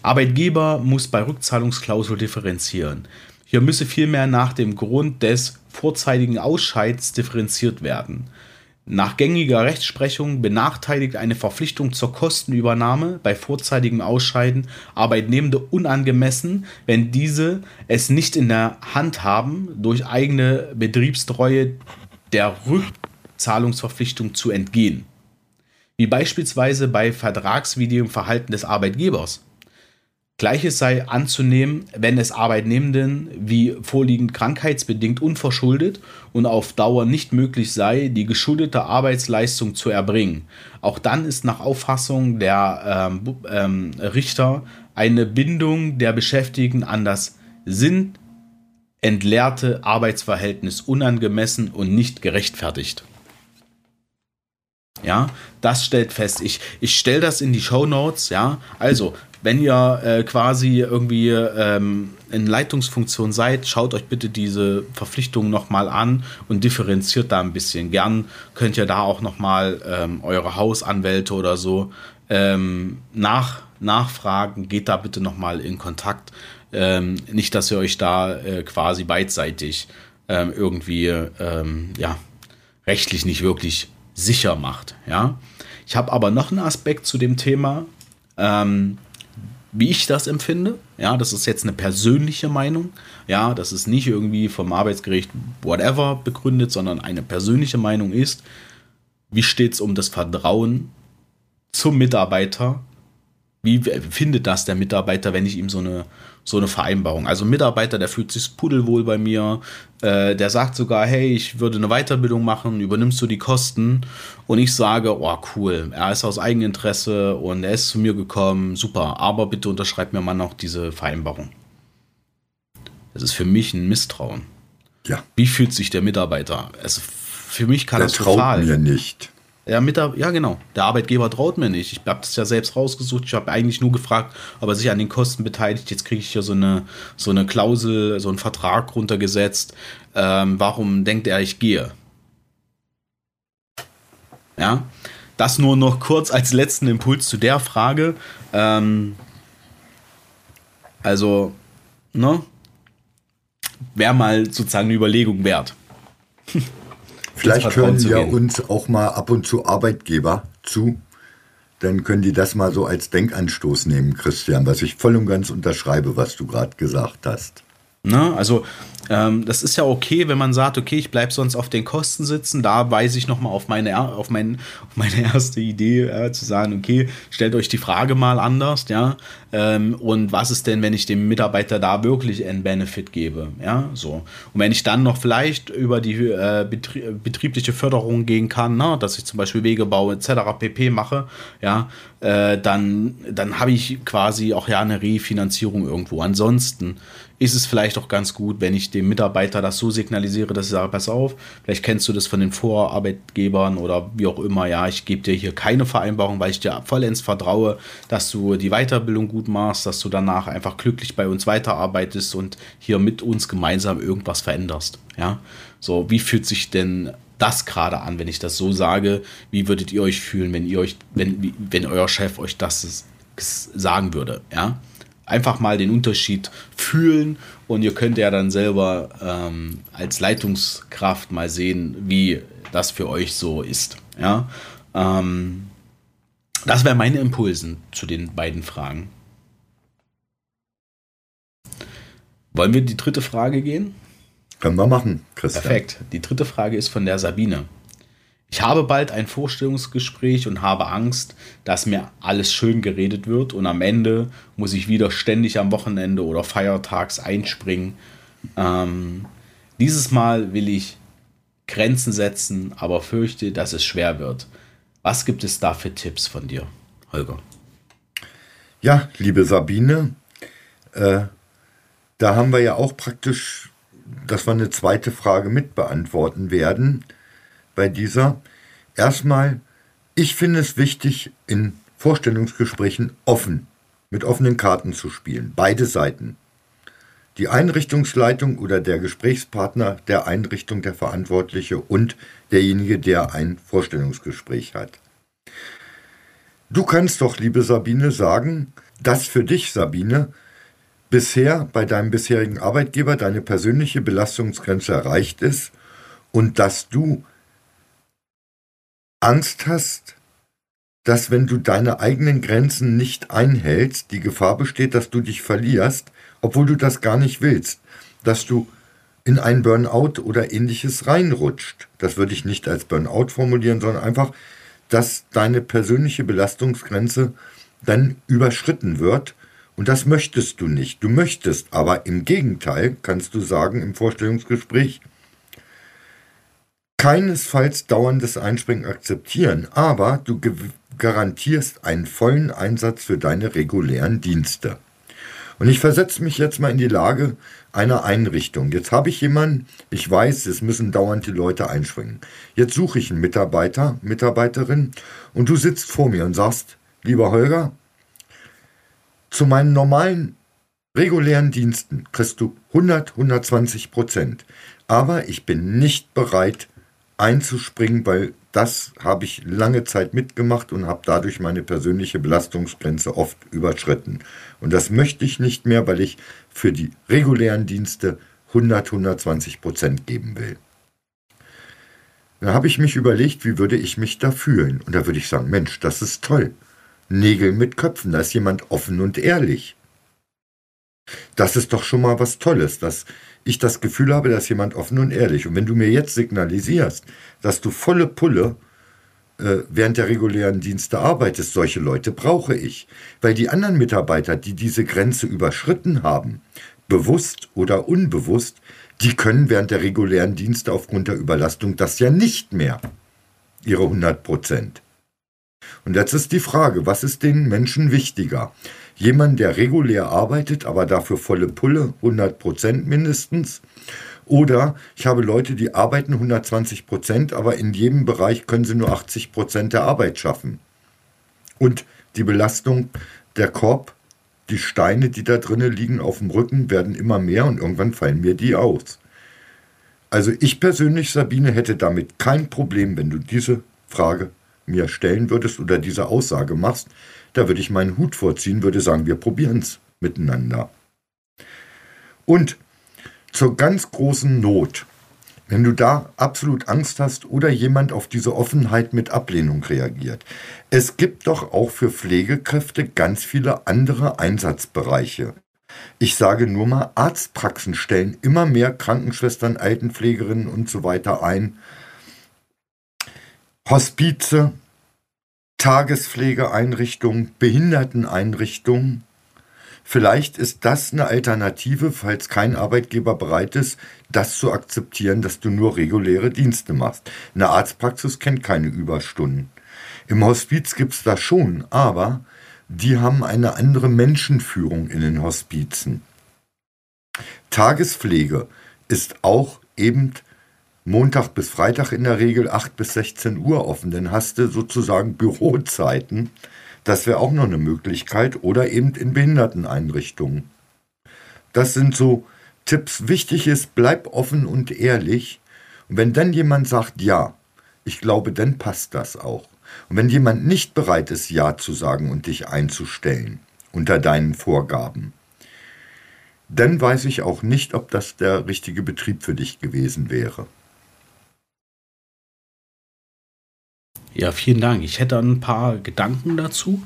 Arbeitgeber muss bei Rückzahlungsklausel differenzieren. Hier müsse vielmehr nach dem Grund des vorzeitigen Ausscheids differenziert werden. Nach gängiger Rechtsprechung benachteiligt eine Verpflichtung zur Kostenübernahme bei vorzeitigem Ausscheiden Arbeitnehmende unangemessen, wenn diese es nicht in der Hand haben, durch eigene Betriebstreue der Rückzahlungsverpflichtung zu entgehen. Wie beispielsweise bei vertragswidrigem Verhalten des Arbeitgebers. Gleiches sei anzunehmen, wenn es Arbeitnehmenden wie vorliegend krankheitsbedingt unverschuldet und auf Dauer nicht möglich sei, die geschuldete Arbeitsleistung zu erbringen. Auch dann ist nach Auffassung der ähm, ähm, Richter eine Bindung der Beschäftigten an das sinnentleerte Arbeitsverhältnis unangemessen und nicht gerechtfertigt. Ja, das stellt fest. Ich, ich stelle das in die Shownotes, ja, also... Wenn ihr äh, quasi irgendwie ähm, in Leitungsfunktion seid, schaut euch bitte diese Verpflichtung nochmal an und differenziert da ein bisschen. Gern könnt ihr da auch nochmal ähm, eure Hausanwälte oder so ähm, nach, nachfragen. Geht da bitte nochmal in Kontakt. Ähm, nicht, dass ihr euch da äh, quasi beidseitig ähm, irgendwie ähm, ja, rechtlich nicht wirklich sicher macht. Ja? Ich habe aber noch einen Aspekt zu dem Thema. Ähm, Wie ich das empfinde, ja, das ist jetzt eine persönliche Meinung, ja, das ist nicht irgendwie vom Arbeitsgericht whatever begründet, sondern eine persönliche Meinung ist, wie steht es um das Vertrauen zum Mitarbeiter, wie findet das der Mitarbeiter, wenn ich ihm so eine, so eine Vereinbarung, also ein Mitarbeiter, der fühlt sich pudelwohl bei mir, äh, der sagt sogar, hey, ich würde eine Weiterbildung machen, übernimmst du die Kosten und ich sage, oh cool, er ist aus Eigeninteresse und er ist zu mir gekommen, super, aber bitte unterschreib mir mal noch diese Vereinbarung. Das ist für mich ein Misstrauen. Ja. Wie fühlt sich der Mitarbeiter? Es, für mich katastrophal. Der traut mir nicht. Der Mitab- ja, genau. Der Arbeitgeber traut mir nicht. Ich habe das ja selbst rausgesucht. Ich habe eigentlich nur gefragt, ob er sich an den Kosten beteiligt. Jetzt kriege ich hier so eine, so eine Klausel, so einen Vertrag runtergesetzt. Ähm, warum denkt er, ich gehe? Ja, das nur noch kurz als letzten Impuls zu der Frage. Ähm, also, ne? Wäre mal sozusagen eine Überlegung wert. Vielleicht hören ja uns auch mal ab und zu Arbeitgeber zu, dann können die das mal so als Denkanstoß nehmen, Christian, was ich voll und ganz unterschreibe, was du gerade gesagt hast. Na, also ähm, das ist ja okay, wenn man sagt, okay, ich bleibe sonst auf den Kosten sitzen, da weise ich nochmal auf meine, auf, mein, auf meine erste Idee, äh, zu sagen, okay, stellt euch die Frage mal anders, ja, ähm, und was ist denn, wenn ich dem Mitarbeiter da wirklich einen Benefit gebe, ja, so. Und wenn ich dann noch vielleicht über die äh, betrie- betriebliche Förderung gehen kann, na, dass ich zum Beispiel Wegebau et cetera pp. Mache, ja, äh, dann, dann habe ich quasi auch ja eine Refinanzierung irgendwo. Ansonsten ist es vielleicht auch ganz gut, wenn ich dem Mitarbeiter das so signalisiere, dass ich sage, pass auf, vielleicht kennst du das von den Vorarbeitgebern oder wie auch immer, ja, ich gebe dir hier keine Vereinbarung, weil ich dir vollends vertraue, dass du die Weiterbildung gut machst, dass du danach einfach glücklich bei uns weiterarbeitest und hier mit uns gemeinsam irgendwas veränderst, ja. So, wie fühlt sich denn das gerade an, wenn ich das so sage? Wie würdet ihr euch fühlen, wenn ihr euch, wenn, wenn euer Chef euch das sagen würde, ja? Einfach mal den Unterschied fühlen und ihr könnt ja dann selber ähm, als Leitungskraft mal sehen, wie das für euch so ist. Ja? Ähm, das wären meine Impulse zu den beiden Fragen. Wollen wir die dritte Frage gehen? Können wir machen, Christian. Perfekt. Die dritte Frage ist von der Sabine. Ich habe bald ein Vorstellungsgespräch und habe Angst, dass mir alles schön geredet wird und am Ende muss ich wieder ständig am Wochenende oder feiertags einspringen. Ähm, dieses Mal will ich Grenzen setzen, aber fürchte, dass es schwer wird. Was gibt es da für Tipps von dir, Holger? Ja, liebe Sabine, äh, da haben wir ja auch praktisch, dass wir eine zweite Frage mitbeantworten werden. Bei dieser erstmal, ich finde es wichtig, in Vorstellungsgesprächen offen, mit offenen Karten zu spielen, beide Seiten. Die Einrichtungsleitung oder der Gesprächspartner der Einrichtung, der Verantwortliche und derjenige, der ein Vorstellungsgespräch hat. Du kannst doch, liebe Sabine, sagen, dass für dich, Sabine, bisher bei deinem bisherigen Arbeitgeber deine persönliche Belastungsgrenze erreicht ist und dass du Angst hast, dass wenn du deine eigenen Grenzen nicht einhältst, die Gefahr besteht, dass du dich verlierst, obwohl du das gar nicht willst, dass du in ein Burnout oder ähnliches reinrutscht. Das würde ich nicht als Burnout formulieren, sondern einfach, dass deine persönliche Belastungsgrenze dann überschritten wird und das möchtest du nicht. Du möchtest, aber im Gegenteil, kannst du sagen im Vorstellungsgespräch, keinesfalls dauerndes Einspringen akzeptieren, aber du ge- garantierst einen vollen Einsatz für deine regulären Dienste. Und ich versetze mich jetzt mal in die Lage einer Einrichtung. Jetzt habe ich jemanden, ich weiß, es müssen dauernd die Leute einspringen. Jetzt suche ich einen Mitarbeiter, Mitarbeiterin und du sitzt vor mir und sagst, lieber Holger, zu meinen normalen, regulären Diensten kriegst du hundert, hundertzwanzig Prozent. Aber ich bin nicht bereit einzuspringen, weil das habe ich lange Zeit mitgemacht und habe dadurch meine persönliche Belastungsgrenze oft überschritten. Und das möchte ich nicht mehr, weil ich für die regulären Dienste hundert, hundertzwanzig Prozent geben will. Dann habe ich mich überlegt, wie würde ich mich da fühlen? Und da würde ich sagen, Mensch, das ist toll. Nägel mit Köpfen, da ist jemand offen und ehrlich. Das ist doch schon mal was Tolles, dass ich das Gefühl habe, dass jemand offen und ehrlich. Und wenn du mir jetzt signalisierst, dass du volle Pulle äh, während der regulären Dienste arbeitest, solche Leute brauche ich. Weil die anderen Mitarbeiter, die diese Grenze überschritten haben, bewusst oder unbewusst, die können während der regulären Dienste aufgrund der Überlastung das ja nicht mehr, ihre hundert Prozent. Und jetzt ist die Frage, was ist den Menschen wichtiger? Jemand, der regulär arbeitet, aber dafür volle Pulle, hundert Prozent mindestens. Oder ich habe Leute, die arbeiten hundertzwanzig Prozent, aber in jedem Bereich können sie nur achtzig Prozent der Arbeit schaffen. Und die Belastung, der Korb, die Steine, die da drinnen liegen auf dem Rücken, werden immer mehr und irgendwann fallen mir die aus. Also ich persönlich, Sabine, hätte damit kein Problem, wenn du diese Frage mir stellen würdest oder diese Aussage machst. Da würde ich meinen Hut vorziehen, würde sagen, wir probieren es miteinander. Und zur ganz großen Not, wenn du da absolut Angst hast oder jemand auf diese Offenheit mit Ablehnung reagiert. Es gibt doch auch für Pflegekräfte ganz viele andere Einsatzbereiche. Ich sage nur mal, Arztpraxen stellen immer mehr Krankenschwestern, Altenpflegerinnen und so weiter ein. Hospize, Tagespflegeeinrichtungen, Behinderteneinrichtungen. Vielleicht ist das eine Alternative, falls kein Arbeitgeber bereit ist, das zu akzeptieren, dass du nur reguläre Dienste machst. Eine Arztpraxis kennt keine Überstunden. Im Hospiz gibt es das schon, aber die haben eine andere Menschenführung in den Hospizen. Tagespflege ist auch eben Montag bis Freitag in der Regel acht bis sechzehn Uhr offen, dann hast du sozusagen Bürozeiten. Das wäre auch noch eine Möglichkeit oder eben in Behinderteneinrichtungen. Das sind so Tipps. Wichtig ist, bleib offen und ehrlich. Und wenn dann jemand sagt, ja, ich glaube, dann passt das auch. Und wenn jemand nicht bereit ist, ja zu sagen und dich einzustellen unter deinen Vorgaben, dann weiß ich auch nicht, ob das der richtige Betrieb für dich gewesen wäre. Ja, vielen Dank. Ich hätte ein paar Gedanken dazu.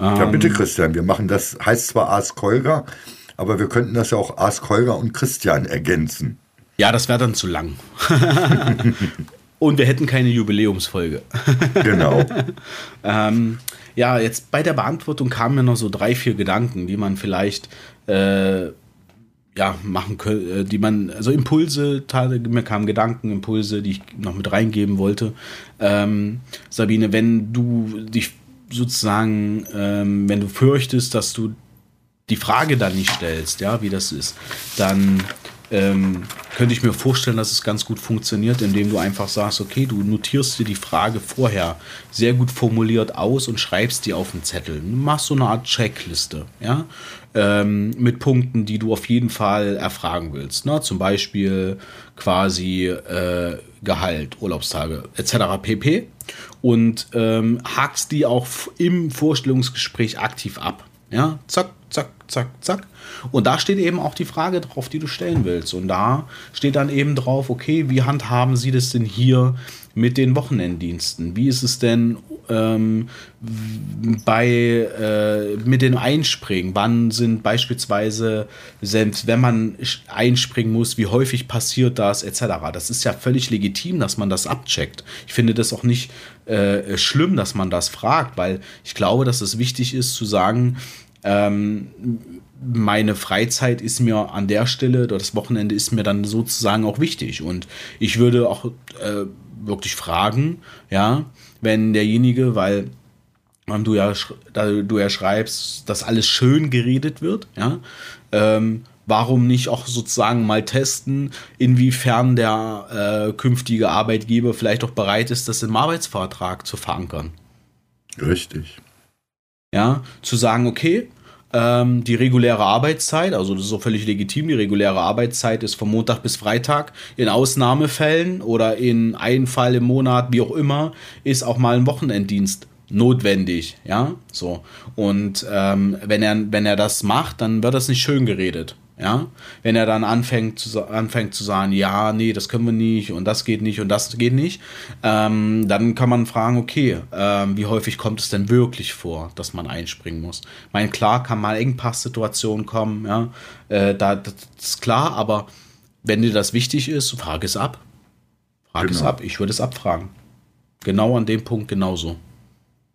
Ja, ähm, bitte, Christian. Wir machen das, heißt zwar Ask Holger, aber wir könnten das ja auch Ask Holger und Christian ergänzen. Ja, das wäre dann zu lang. Und wir hätten keine Jubiläumsfolge. Genau. ähm, ja, jetzt bei der Beantwortung kamen mir noch so drei, vier Gedanken, die man vielleicht äh, ja, machen können, die man, also Impulse, mir kamen Gedanken, Impulse, die ich noch mit reingeben wollte. Ähm, Sabine, wenn du dich sozusagen, ähm, wenn du fürchtest, dass du die Frage dann nicht stellst, ja, wie das ist, dann ähm, könnte ich mir vorstellen, dass es ganz gut funktioniert, indem du einfach sagst, okay, du notierst dir die Frage vorher sehr gut formuliert aus und schreibst die auf den Zettel. Du machst so eine Art Checkliste, ja, mit Punkten, die du auf jeden Fall erfragen willst. Ne? Zum Beispiel quasi äh, Gehalt, Urlaubstage et cetera pp. Und ähm, hakst die auch im Vorstellungsgespräch aktiv ab. Ja, zack, zack, zack, zack. Und da steht eben auch die Frage drauf, die du stellen willst. Und da steht dann eben drauf, okay, wie handhaben Sie das denn hier mit den Wochenenddiensten? Wie ist es denn ähm, bei, äh, mit dem Einspringen? Wann sind beispielsweise, selbst wenn man einspringen muss, wie häufig passiert das, et cetera? Das ist ja völlig legitim, dass man das abcheckt. Ich finde das auch nicht äh, schlimm, dass man das fragt, weil ich glaube, dass es wichtig ist zu sagen, ähm, meine Freizeit ist mir an der Stelle, das Wochenende ist mir dann sozusagen auch wichtig. Und ich würde auch äh, wirklich fragen, ja, wenn derjenige, weil ähm, du, ja, du ja schreibst, dass alles schön geredet wird, ja, ähm, warum nicht auch sozusagen mal testen, inwiefern der äh, künftige Arbeitgeber vielleicht auch bereit ist, das im Arbeitsvertrag zu verankern. Richtig. Ja, zu sagen, okay, die reguläre Arbeitszeit, also das ist auch völlig legitim, die reguläre Arbeitszeit ist von Montag bis Freitag, in Ausnahmefällen oder in einem Fall im Monat, wie auch immer, ist auch mal ein Wochenenddienst notwendig, ja, so. Und ähm, wenn er, wenn er das macht, dann wird das nicht schön geredet, ja. Wenn er dann anfängt zu, anfängt zu sagen, ja, nee, das können wir nicht und das geht nicht und das geht nicht, ähm, dann kann man fragen, okay, ähm, wie häufig kommt es denn wirklich vor, dass man einspringen muss? Ich meine, klar, kann mal Engpass-Situationen kommen, ja, äh, da, das ist klar, aber wenn dir das wichtig ist, frag es ab. Frag genau. es ab, ich würde es abfragen. Genau an dem Punkt genauso.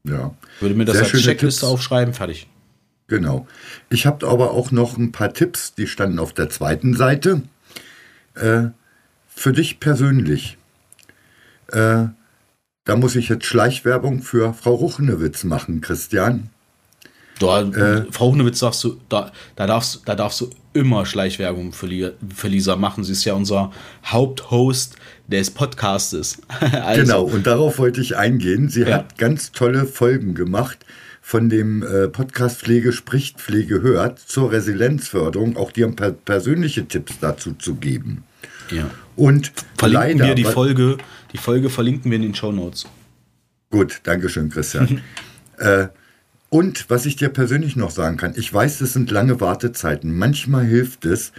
Ja. Würde mir das Sehr als Checkliste Tipps. Aufschreiben, fertig. Genau. Ich habe aber auch noch ein paar Tipps, die standen auf der zweiten Seite. Äh, für dich persönlich. Äh, da muss ich jetzt Schleichwerbung für Frau Ruchnewitz machen, Christian. Da, äh, Frau Ruchnewitz, darfst du, da, da, darfst, da darfst du immer Schleichwerbung für, Li- für Lisa machen. Sie ist ja unser Haupthost des Podcastes. Also, genau, und darauf wollte ich eingehen. Sie ja. hat ganz tolle Folgen gemacht von dem äh, Podcast Pflege spricht, Pflege hört zur Resilienzförderung, auch dir per- persönliche Tipps dazu zu geben. Ja. Und verlinken leider, wir die Folge, die Folge verlinken wir in den Shownotes. Gut, danke schön, Christian. äh, und was ich dir persönlich noch sagen kann, ich weiß, es sind lange Wartezeiten. Manchmal hilft es,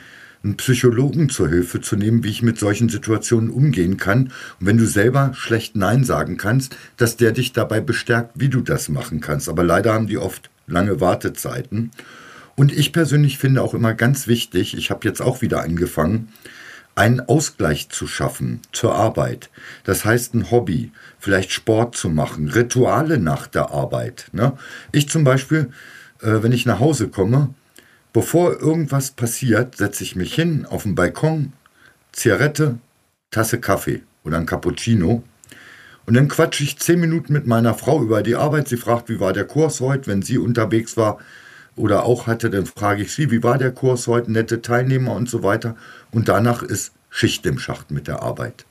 einen Psychologen zur Hilfe zu nehmen, wie ich mit solchen Situationen umgehen kann. Und wenn du selber schlecht Nein sagen kannst, dass der dich dabei bestärkt, wie du das machen kannst. Aber leider haben die oft lange Wartezeiten. Und ich persönlich finde auch immer ganz wichtig, ich habe jetzt auch wieder angefangen, einen Ausgleich zu schaffen zur Arbeit. Das heißt, ein Hobby, vielleicht Sport zu machen, Rituale nach der Arbeit. Ne? Ich zum Beispiel, äh, wenn ich nach Hause komme, bevor irgendwas passiert, setze ich mich hin auf den Balkon, Zigarette, Tasse Kaffee oder ein Cappuccino und dann quatsche ich zehn Minuten mit meiner Frau über die Arbeit. Sie fragt, wie war der Kurs heute, wenn sie unterwegs war oder auch hatte, dann frage ich sie, wie war der Kurs heute, nette Teilnehmer und so weiter. Und danach ist Schicht im Schacht mit der Arbeit.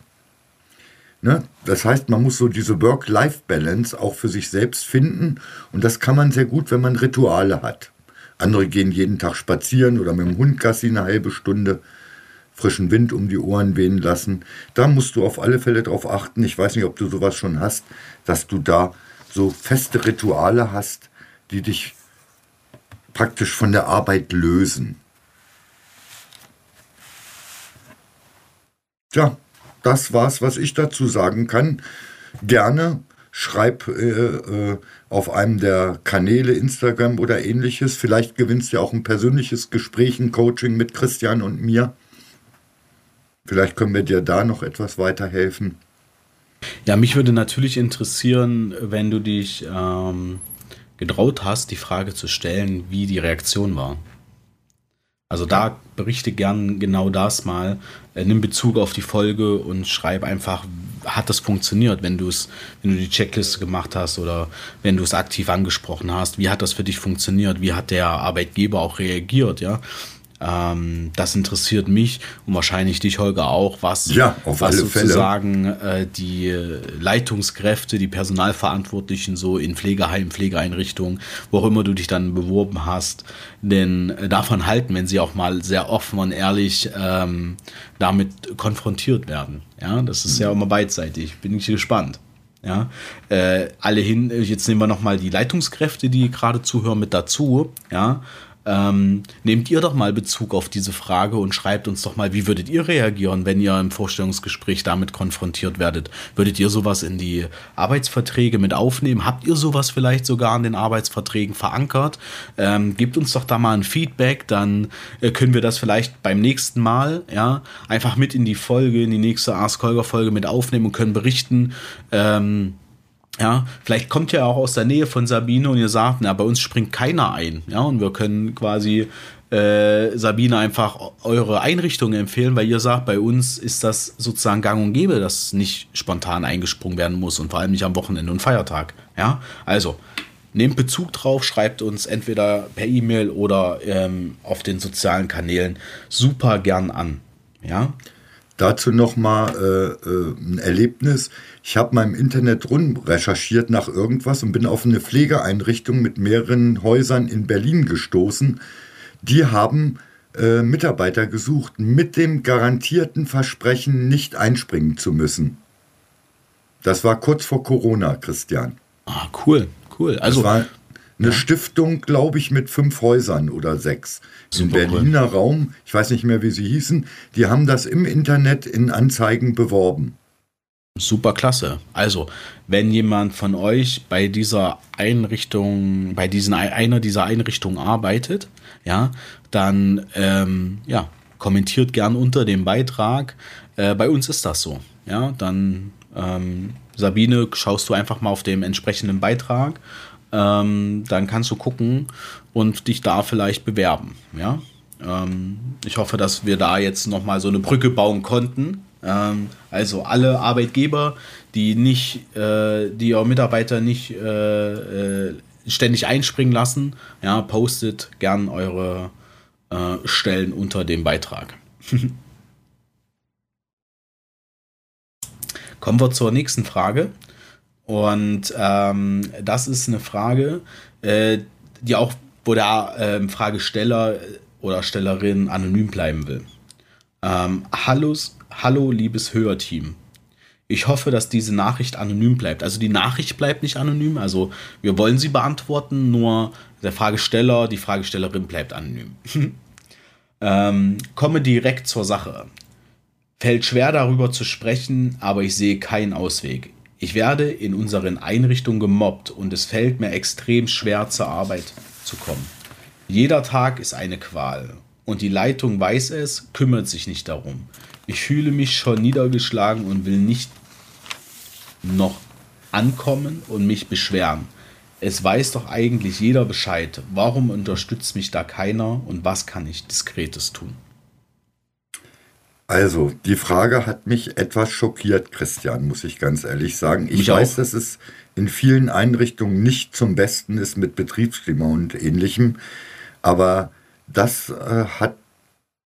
Ne? Das heißt, man muss so diese Work-Life-Balance auch für sich selbst finden und das kann man sehr gut, wenn man Rituale hat. Andere gehen jeden Tag spazieren oder mit dem Hund Gassi eine halbe Stunde, frischen Wind um die Ohren wehen lassen. Da musst du auf alle Fälle drauf achten. Ich weiß nicht, ob du sowas schon hast, dass du da so feste Rituale hast, die dich praktisch von der Arbeit lösen. Tja, das war's, was ich dazu sagen kann. Gerne. Schreib äh, äh, auf einem der Kanäle, Instagram oder ähnliches. Vielleicht gewinnst du ja auch ein persönliches Gespräch, ein Coaching mit Christian und mir. Vielleicht können wir dir da noch etwas weiterhelfen. Ja, mich würde natürlich interessieren, wenn du dich ähm, getraut hast, die Frage zu stellen, wie die Reaktion war. Also da berichte gern genau das mal, nimm Bezug auf die Folge und schreib einfach, hat das funktioniert, wenn du es, wenn du die Checkliste gemacht hast oder wenn du es aktiv angesprochen hast, wie hat das für dich funktioniert, wie hat der Arbeitgeber auch reagiert, ja? Ähm, das interessiert mich und wahrscheinlich dich, Holger, auch, was, ja, auf was alle sozusagen Fälle. Äh, die Leitungskräfte, die Personalverantwortlichen so in Pflegeheimen, Pflegeeinrichtungen, wo auch immer du dich dann beworben hast, denn davon halten, wenn sie auch mal sehr offen und ehrlich ähm, damit konfrontiert werden. Ja, das ist mhm. ja immer beidseitig. Bin ich gespannt. Ja, äh, alle hin, jetzt nehmen wir nochmal die Leitungskräfte, die gerade zuhören, mit dazu. Ja, ähm, nehmt ihr doch mal Bezug auf diese Frage und schreibt uns doch mal, wie würdet ihr reagieren, wenn ihr im Vorstellungsgespräch damit konfrontiert werdet? Würdet ihr sowas in die Arbeitsverträge mit aufnehmen? Habt ihr sowas vielleicht sogar in den Arbeitsverträgen verankert? Ähm, gebt uns doch da mal ein Feedback, dann äh, können wir das vielleicht beim nächsten Mal, ja, einfach mit in die Folge, in die nächste Ask Holger Folge mit aufnehmen und können berichten. Ähm, Ja, vielleicht kommt ihr auch aus der Nähe von Sabine und ihr sagt, na, bei uns springt keiner ein. Ja, und wir können quasi äh, Sabine einfach eure Einrichtung empfehlen, weil ihr sagt, bei uns ist das sozusagen gang und gäbe, dass nicht spontan eingesprungen werden muss und vor allem nicht am Wochenende und Feiertag. Ja, also nehmt Bezug drauf, schreibt uns entweder per E-Mail oder ähm, auf den sozialen Kanälen super gern an. Ja. Dazu nochmal äh, äh, ein Erlebnis. Ich habe mal im Internet rum recherchiert nach irgendwas und bin auf eine Pflegeeinrichtung mit mehreren Häusern in Berlin gestoßen. Die haben äh, Mitarbeiter gesucht mit dem garantierten Versprechen, nicht einspringen zu müssen. Das war kurz vor Corona, Christian. Ah, cool, cool. Also, das war eine ja. Stiftung, glaube ich, mit fünf Häusern oder sechs im Berliner cool. Raum, ich weiß nicht mehr, wie sie hießen, die haben das im Internet in Anzeigen beworben. Super klasse. Also, wenn jemand von euch bei dieser Einrichtung, bei diesen, einer dieser Einrichtungen arbeitet, ja, dann ähm, ja, kommentiert gern unter dem Beitrag. Äh, bei uns ist das so. Ja, dann, ähm, Sabine, schaust du einfach mal auf dem entsprechenden Beitrag. Ähm, dann kannst du gucken und dich da vielleicht bewerben. Ja? Ähm, ich hoffe, dass wir da jetzt nochmal so eine Brücke bauen konnten. Ähm, also alle Arbeitgeber, die nicht, äh, die ihre Mitarbeiter nicht äh, äh, ständig einspringen lassen, ja, postet gern eure äh, Stellen unter dem Beitrag. Kommen wir zur nächsten Frage. Und ähm, das ist eine Frage, äh, die auch, wo der äh, Fragesteller oder Stellerin anonym bleiben will. Ähm, hallo, hallo, liebes Hörteam. Ich hoffe, dass diese Nachricht anonym bleibt. Also die Nachricht bleibt nicht anonym. Also wir wollen sie beantworten, nur der Fragesteller, die Fragestellerin bleibt anonym. ähm, komme direkt zur Sache. Fällt schwer, darüber zu sprechen, aber ich sehe keinen Ausweg. Ich werde in unseren Einrichtungen gemobbt und es fällt mir extrem schwer, zur Arbeit zu kommen. Jeder Tag ist eine Qual und die Leitung weiß es, kümmert sich nicht darum. Ich fühle mich schon niedergeschlagen und will nicht noch ankommen und mich beschweren. Es weiß doch eigentlich jeder Bescheid. Warum unterstützt mich da keiner und was kann ich Diskretes tun? Also, die Frage hat mich etwas schockiert, Christian, muss ich ganz ehrlich sagen. Ich, ich weiß, auch. dass es in vielen Einrichtungen nicht zum Besten ist mit Betriebsklima und Ähnlichem. Aber das äh, hat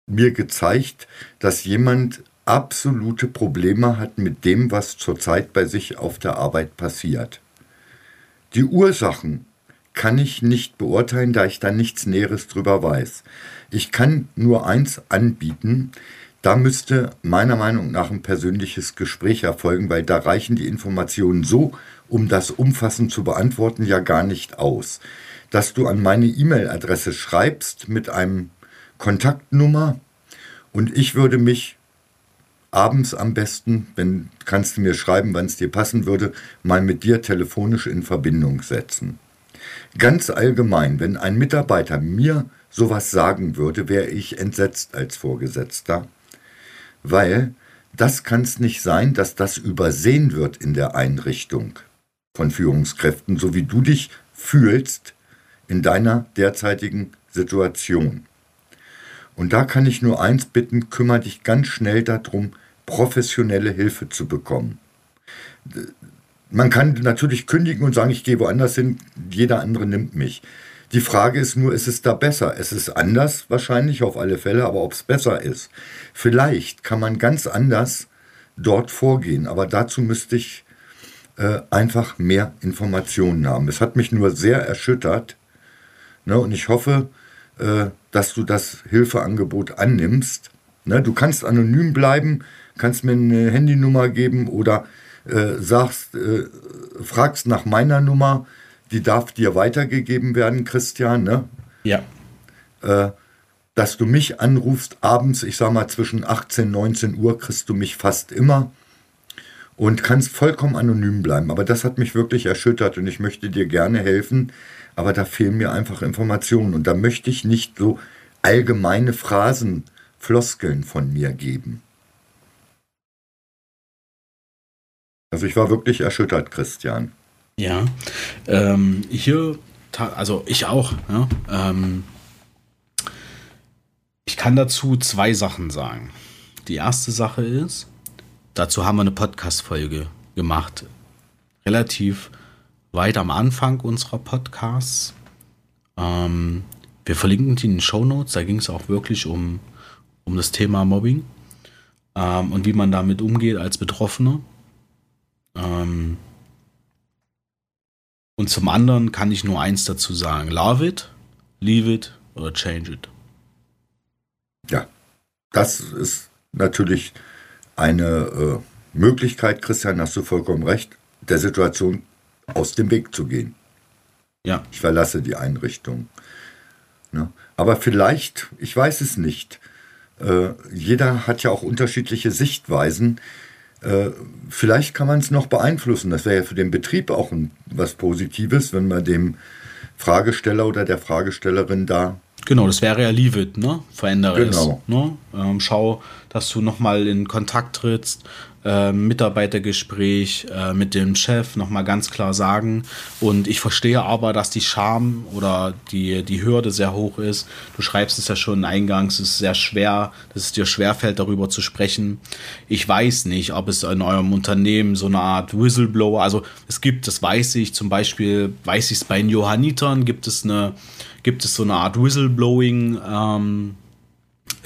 mir gezeigt, dass jemand absolute Probleme hat mit dem, was zurzeit bei sich auf der Arbeit passiert. Die Ursachen kann ich nicht beurteilen, da ich da nichts Näheres drüber weiß. Ich kann nur eins anbieten. Da müsste meiner Meinung nach ein persönliches Gespräch erfolgen, weil da reichen die Informationen so, um das umfassend zu beantworten, ja gar nicht aus. Dass du an meine E-Mail-Adresse schreibst mit einem Kontaktnummer und ich würde mich abends am besten, wenn kannst du mir schreiben, wann es dir passen würde, mal mit dir telefonisch in Verbindung setzen. Ganz allgemein, wenn ein Mitarbeiter mir sowas sagen würde, wäre ich entsetzt als Vorgesetzter. Weil das kann es nicht sein, dass das übersehen wird in der Einrichtung von Führungskräften, so wie du dich fühlst in deiner derzeitigen Situation. Und da kann ich nur eins bitten, kümmere dich ganz schnell darum, professionelle Hilfe zu bekommen. Man kann natürlich kündigen und sagen, ich gehe woanders hin, jeder andere nimmt mich. Die Frage ist nur, ist es da besser? Es ist anders wahrscheinlich auf alle Fälle, aber ob es besser ist. Vielleicht kann man ganz anders dort vorgehen, aber dazu müsste ich äh, einfach mehr Informationen haben. Es hat mich nur sehr erschüttert, ne, und ich hoffe, äh, dass du das Hilfeangebot annimmst. Ne, du kannst anonym bleiben, kannst mir eine Handynummer geben oder äh, sagst, äh, fragst nach meiner Nummer, die darf dir weitergegeben werden, Christian, ne? Ja. Äh, dass du mich anrufst abends, ich sag mal zwischen achtzehn, neunzehn Uhr, kriegst du mich fast immer und kannst vollkommen anonym bleiben. Aber das hat mich wirklich erschüttert und ich möchte dir gerne helfen, aber da fehlen mir einfach Informationen und da möchte ich nicht so allgemeine Phrasen, Floskeln von mir geben. Also ich war wirklich erschüttert, Christian. Ja, ähm, hier, also ich auch. Ja, ähm, ich kann dazu zwei Sachen sagen. Die erste Sache ist, dazu haben wir eine Podcast-Folge gemacht. Relativ weit am Anfang unserer Podcasts. Ähm, wir verlinken die in den Shownotes. Da ging es auch wirklich um, um das Thema Mobbing ähm, und wie man damit umgeht als Betroffener. Ähm, und zum anderen kann ich nur eins dazu sagen. Love it, leave it oder change it. Ja, das ist natürlich eine äh, Möglichkeit, Christian, hast du vollkommen recht, der Situation aus dem Weg zu gehen. Ja. Ich verlasse die Einrichtung. Ne? Aber vielleicht, ich weiß es nicht, äh, jeder hat ja auch unterschiedliche Sichtweisen. Äh, vielleicht kann man es noch beeinflussen. Das wäre ja für den Betrieb auch ein, was Positives, wenn man dem Fragesteller oder der Fragestellerin da... Genau, das wäre ja leave it, ne? Verändere es. Genau. Ne? Ähm, schau, dass du nochmal in Kontakt trittst, äh, Mitarbeitergespräch äh, mit dem Chef nochmal ganz klar sagen. Und ich verstehe aber, dass die Scham oder die, die Hürde sehr hoch ist. Du schreibst es ja schon eingangs, es ist sehr schwer, dass es dir schwerfällt, darüber zu sprechen. Ich weiß nicht, ob es in eurem Unternehmen so eine Art Whistleblower, also es gibt, das weiß ich, zum Beispiel weiß ich es bei den Johannitern, gibt es eine Gibt es so eine Art Whistleblowing? Ähm,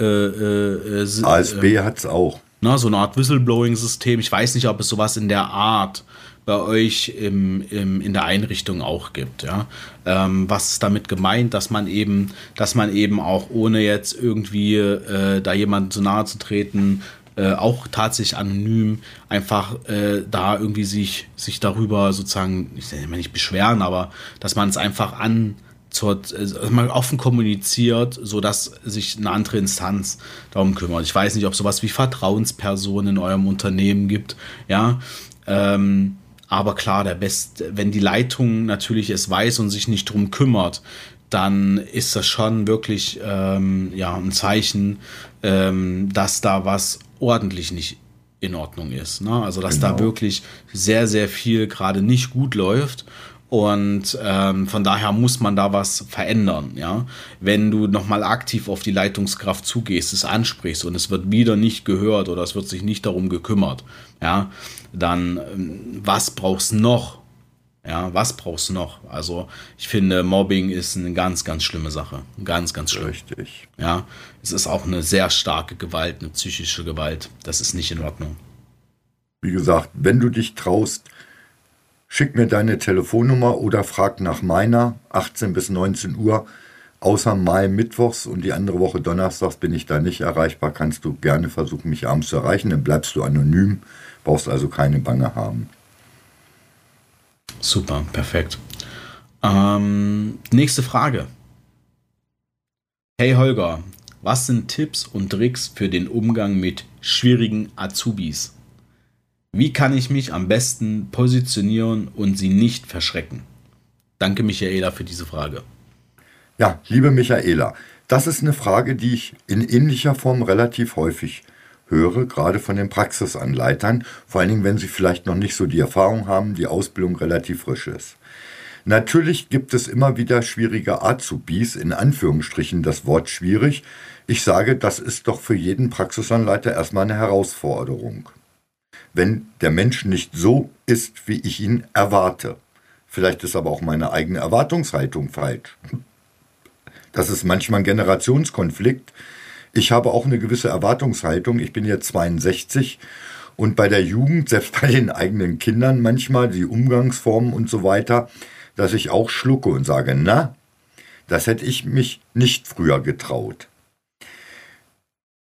äh, äh, äh, A S B hat es auch. Na, so eine Art Whistleblowing-System. Ich weiß nicht, ob es sowas in der Art bei euch im, im, in der Einrichtung auch gibt. Ja? Ähm, was ist damit gemeint, dass man eben, dass man eben auch ohne jetzt irgendwie äh, da jemandem zu nahe zu treten, äh, auch tatsächlich anonym einfach äh, da irgendwie sich, sich darüber sozusagen, ich will nicht beschweren, aber dass man es einfach an Zur, also man offen kommuniziert, sodass sich eine andere Instanz darum kümmert. Ich weiß nicht, ob es sowas wie Vertrauenspersonen in eurem Unternehmen gibt, ja, ähm, aber klar, der Best, wenn die Leitung natürlich es weiß und sich nicht darum kümmert, dann ist das schon wirklich ähm, ja, ein Zeichen, ähm, dass da was ordentlich nicht in Ordnung ist, ne? Also, dass genau. Da wirklich sehr, sehr viel gerade nicht gut läuft. Und ähm, von daher muss man da was verändern, ja. Wenn du nochmal aktiv auf die Leitungskraft zugehst, es ansprichst und es wird wieder nicht gehört oder es wird sich nicht darum gekümmert, ja, dann was brauchst du noch? Ja, was brauchst du noch? Also ich finde, Mobbing ist eine ganz, ganz schlimme Sache. Ganz, ganz schlimm. Richtig. Ja, es ist auch eine sehr starke Gewalt, eine psychische Gewalt. Das ist nicht in Ordnung. Wie gesagt, wenn du dich traust, schick mir deine Telefonnummer oder frag nach meiner, achtzehn bis neunzehn Uhr, außer Mai mittwochs und die andere Woche donnerstags bin ich da nicht erreichbar, kannst du gerne versuchen, mich abends zu erreichen, dann bleibst du anonym, brauchst also keine Bange haben. Super, perfekt. Ähm, nächste Frage. Hey Holger, was sind Tipps und Tricks für den Umgang mit schwierigen Azubis? Wie kann ich mich am besten positionieren und sie nicht verschrecken? Danke, Michaela, für diese Frage. Ja, liebe Michaela, das ist eine Frage, die ich in ähnlicher Form relativ häufig höre, gerade von den Praxisanleitern, vor allen Dingen, wenn sie vielleicht noch nicht so die Erfahrung haben, die Ausbildung relativ frisch ist. Natürlich gibt es immer wieder schwierige Azubis, in Anführungsstrichen das Wort schwierig. Ich sage, das ist doch für jeden Praxisanleiter erstmal eine Herausforderung. Wenn der Mensch nicht so ist, wie ich ihn erwarte. Vielleicht ist aber auch meine eigene Erwartungshaltung falsch. Das ist manchmal ein Generationskonflikt. Ich habe auch eine gewisse Erwartungshaltung. Ich bin jetzt zweiundsechzig und bei der Jugend, selbst bei den eigenen Kindern manchmal, die Umgangsformen und so weiter, dass ich auch schlucke und sage, na, das hätte ich mich nicht früher getraut.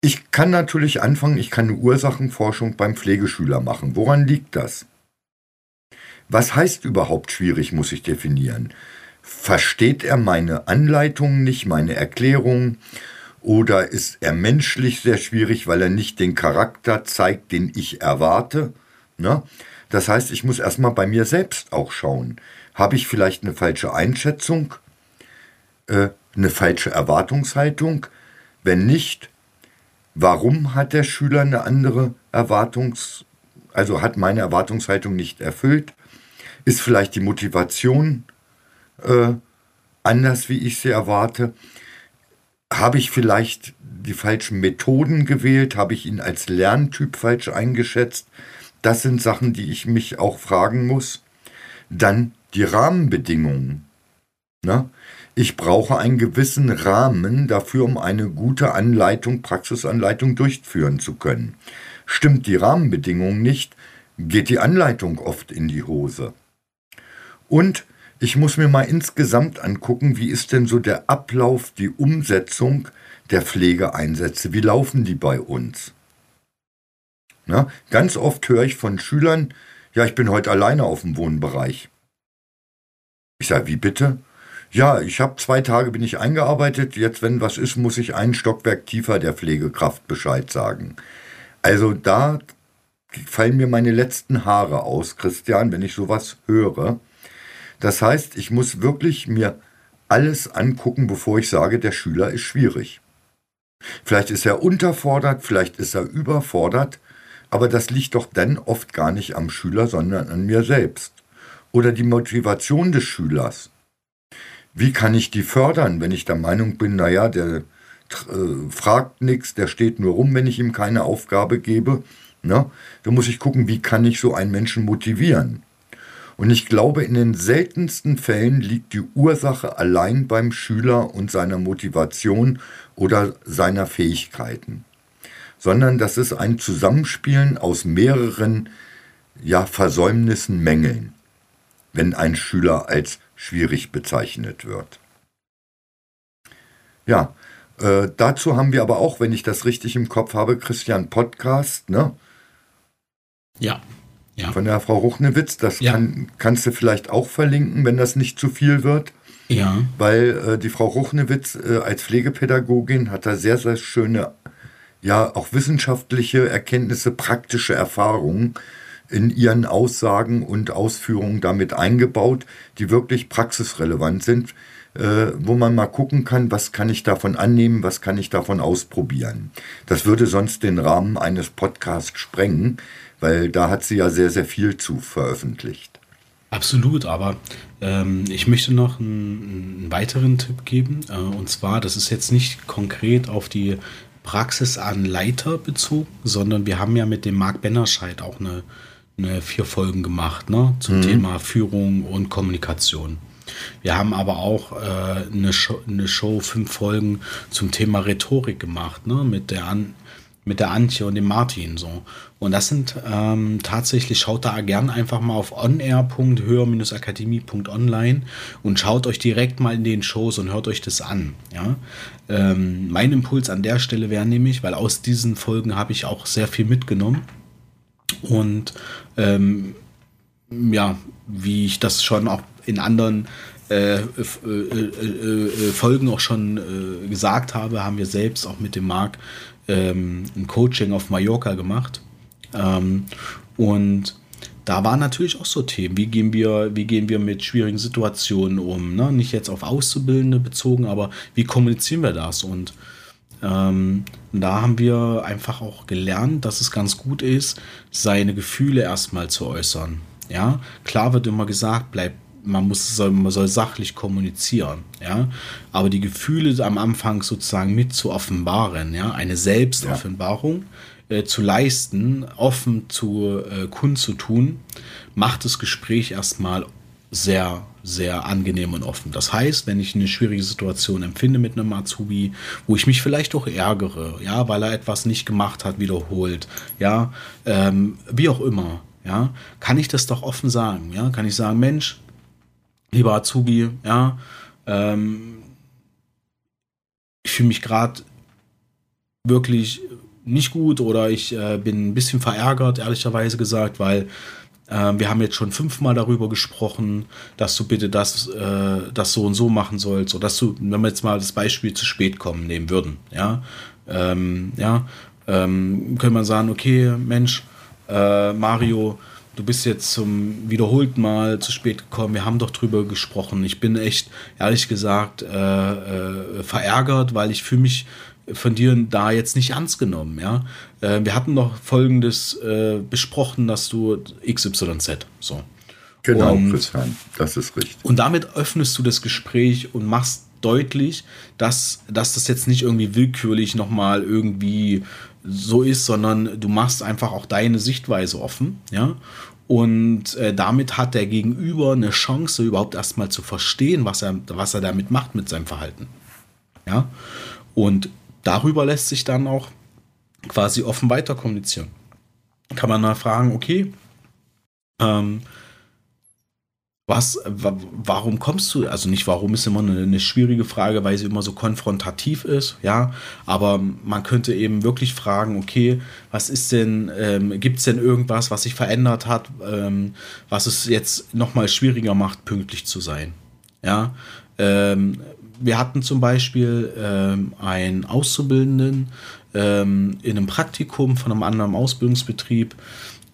Ich kann natürlich anfangen, ich kann eine Ursachenforschung beim Pflegeschüler machen. Woran liegt das? Was heißt überhaupt schwierig, muss ich definieren? Versteht er meine Anleitung nicht, meine Erklärung? Oder ist er menschlich sehr schwierig, weil er nicht den Charakter zeigt, den ich erwarte? Ne? Das heißt, ich muss erstmal bei mir selbst auch schauen. Habe ich vielleicht eine falsche Einschätzung? Äh, eine falsche Erwartungshaltung? Wenn nicht, warum hat der Schüler eine andere Erwartungs... Also hat meine Erwartungshaltung nicht erfüllt? Ist vielleicht die Motivation äh, anders, wie ich sie erwarte? Habe ich vielleicht die falschen Methoden gewählt? Habe ich ihn als Lerntyp falsch eingeschätzt? Das sind Sachen, die ich mich auch fragen muss. Dann die Rahmenbedingungen. Na? Ich brauche einen gewissen Rahmen dafür, um eine gute Anleitung, Praxisanleitung durchführen zu können. Stimmt die Rahmenbedingung nicht, geht die Anleitung oft in die Hose. Und ich muss mir mal insgesamt angucken, wie ist denn so der Ablauf, die Umsetzung der Pflegeeinsätze? Wie laufen die bei uns? Na, ganz oft höre ich von Schülern, ja, ich bin heute alleine auf dem Wohnbereich. Ich sage, wie bitte? Ja, ich habe zwei Tage bin ich eingearbeitet, jetzt wenn was ist, muss ich ein Stockwerk tiefer der Pflegekraft Bescheid sagen. Also da fallen mir meine letzten Haare aus, Christian, wenn ich sowas höre. Das heißt, ich muss wirklich mir alles angucken, bevor ich sage, der Schüler ist schwierig. Vielleicht ist er unterfordert, vielleicht ist er überfordert, aber das liegt doch dann oft gar nicht am Schüler, sondern an mir selbst. Oder die Motivation des Schülers. Wie kann ich die fördern, wenn ich der Meinung bin, naja, der äh, fragt nichts, der steht nur rum, wenn ich ihm keine Aufgabe gebe. Ne? Da muss ich gucken, wie kann ich so einen Menschen motivieren. Und ich glaube, in den seltensten Fällen liegt die Ursache allein beim Schüler und seiner Motivation oder seiner Fähigkeiten. Sondern das ist ein Zusammenspielen aus mehreren ja, Versäumnissen, Mängeln, wenn ein Schüler als schwierig bezeichnet wird. Ja, äh, dazu haben wir aber auch, wenn ich das richtig im Kopf habe, Christian Podcast, ne? Ja. Ja. Von der Frau Ruchnewitz, das ja. kann, kannst du vielleicht auch verlinken, wenn das nicht zu viel wird. Ja. Weil äh, die Frau Ruchnewitz äh, als Pflegepädagogin hat da sehr, sehr schöne, ja auch wissenschaftliche Erkenntnisse, praktische Erfahrungen in ihren Aussagen und Ausführungen damit eingebaut, die wirklich praxisrelevant sind, äh, wo man mal gucken kann, was kann ich davon annehmen, was kann ich davon ausprobieren. Das würde sonst den Rahmen eines Podcasts sprengen, weil da hat sie ja sehr, sehr viel zu veröffentlicht. Absolut, aber ähm, ich möchte noch einen, einen weiteren Tipp geben. Äh, und zwar, das ist jetzt nicht konkret auf die Praxisanleiter bezogen, sondern wir haben ja mit dem Marc Bennerscheid auch eine, eine vier Folgen gemacht, ne, zum mhm. Thema Führung und Kommunikation. Wir haben aber auch äh, eine, Show, eine Show, fünf Folgen zum Thema Rhetorik gemacht, ne, mit der An- mit der Antje und dem Martin so. Und das sind ähm, tatsächlich, schaut da gern einfach mal auf onair punkt hör akademie punkt online und schaut euch direkt mal in den Shows und hört euch das an. Ja? Ähm, mein Impuls an der Stelle wäre nämlich, weil aus diesen Folgen habe ich auch sehr viel mitgenommen und ähm, ja, wie ich das schon auch in anderen Äh, äh, äh, äh, Folgen auch schon äh, gesagt habe, haben wir selbst auch mit dem Marc ähm, ein Coaching auf Mallorca gemacht. Ähm, und da waren natürlich auch so Themen, wie gehen wir, wie gehen wir mit schwierigen Situationen um, ne? Nicht jetzt auf Auszubildende bezogen, aber wie kommunizieren wir das? Und ähm, da haben wir einfach auch gelernt, dass es ganz gut ist, seine Gefühle erstmal zu äußern. Ja? Klar wird immer gesagt, bleib Man, muss, soll, man soll sachlich kommunizieren, ja, aber die Gefühle am Anfang sozusagen mit zu offenbaren, ja, eine Selbstoffenbarung äh, zu leisten, offen zu äh, kundzutun, macht das Gespräch erstmal sehr, sehr angenehm und offen. Das heißt, wenn ich eine schwierige Situation empfinde mit einem Azubi, wo ich mich vielleicht auch ärgere, ja, weil er etwas nicht gemacht hat, wiederholt, ja, ähm, wie auch immer, ja, kann ich das doch offen sagen, ja, kann ich sagen, Mensch, lieber Azubi, ja, ähm, ich fühle mich gerade wirklich nicht gut oder ich äh, bin ein bisschen verärgert, ehrlicherweise gesagt, weil Ähm, wir haben jetzt schon fünfmal darüber gesprochen, dass du bitte das, äh, das so und so machen sollst, sodass du, wenn wir jetzt mal das Beispiel zu spät kommen nehmen würden, ja, ähm, ja, ähm, können wir sagen, okay, Mensch, äh, Mario, du bist jetzt zum wiederholten Mal zu spät gekommen, wir haben doch drüber gesprochen. Ich bin echt, ehrlich gesagt, äh, äh, verärgert, weil ich fühle mich von dir da jetzt nicht ernst genommen. Ja? Äh, wir hatten doch Folgendes äh, besprochen, dass du X Y Z. So. Genau, und, Christian, das ist richtig. Und damit öffnest du das Gespräch und machst deutlich, dass, dass das jetzt nicht irgendwie willkürlich nochmal irgendwie so ist, sondern du machst einfach auch deine Sichtweise offen, ja, und äh, damit hat der Gegenüber eine Chance, überhaupt erstmal zu verstehen, was er, was er damit macht mit seinem Verhalten, ja, und darüber lässt sich dann auch quasi offen weiter kommunizieren. Kann man nachfragen, okay, ähm, Was, warum kommst du, also nicht warum ist immer eine, eine schwierige Frage, weil sie immer so konfrontativ ist, ja, aber man könnte eben wirklich fragen, okay, was ist denn, ähm, gibt es denn irgendwas, was sich verändert hat, ähm, was es jetzt nochmal schwieriger macht, pünktlich zu sein, ja, ähm, wir hatten zum Beispiel ähm, einen Auszubildenden ähm, in einem Praktikum von einem anderen Ausbildungsbetrieb.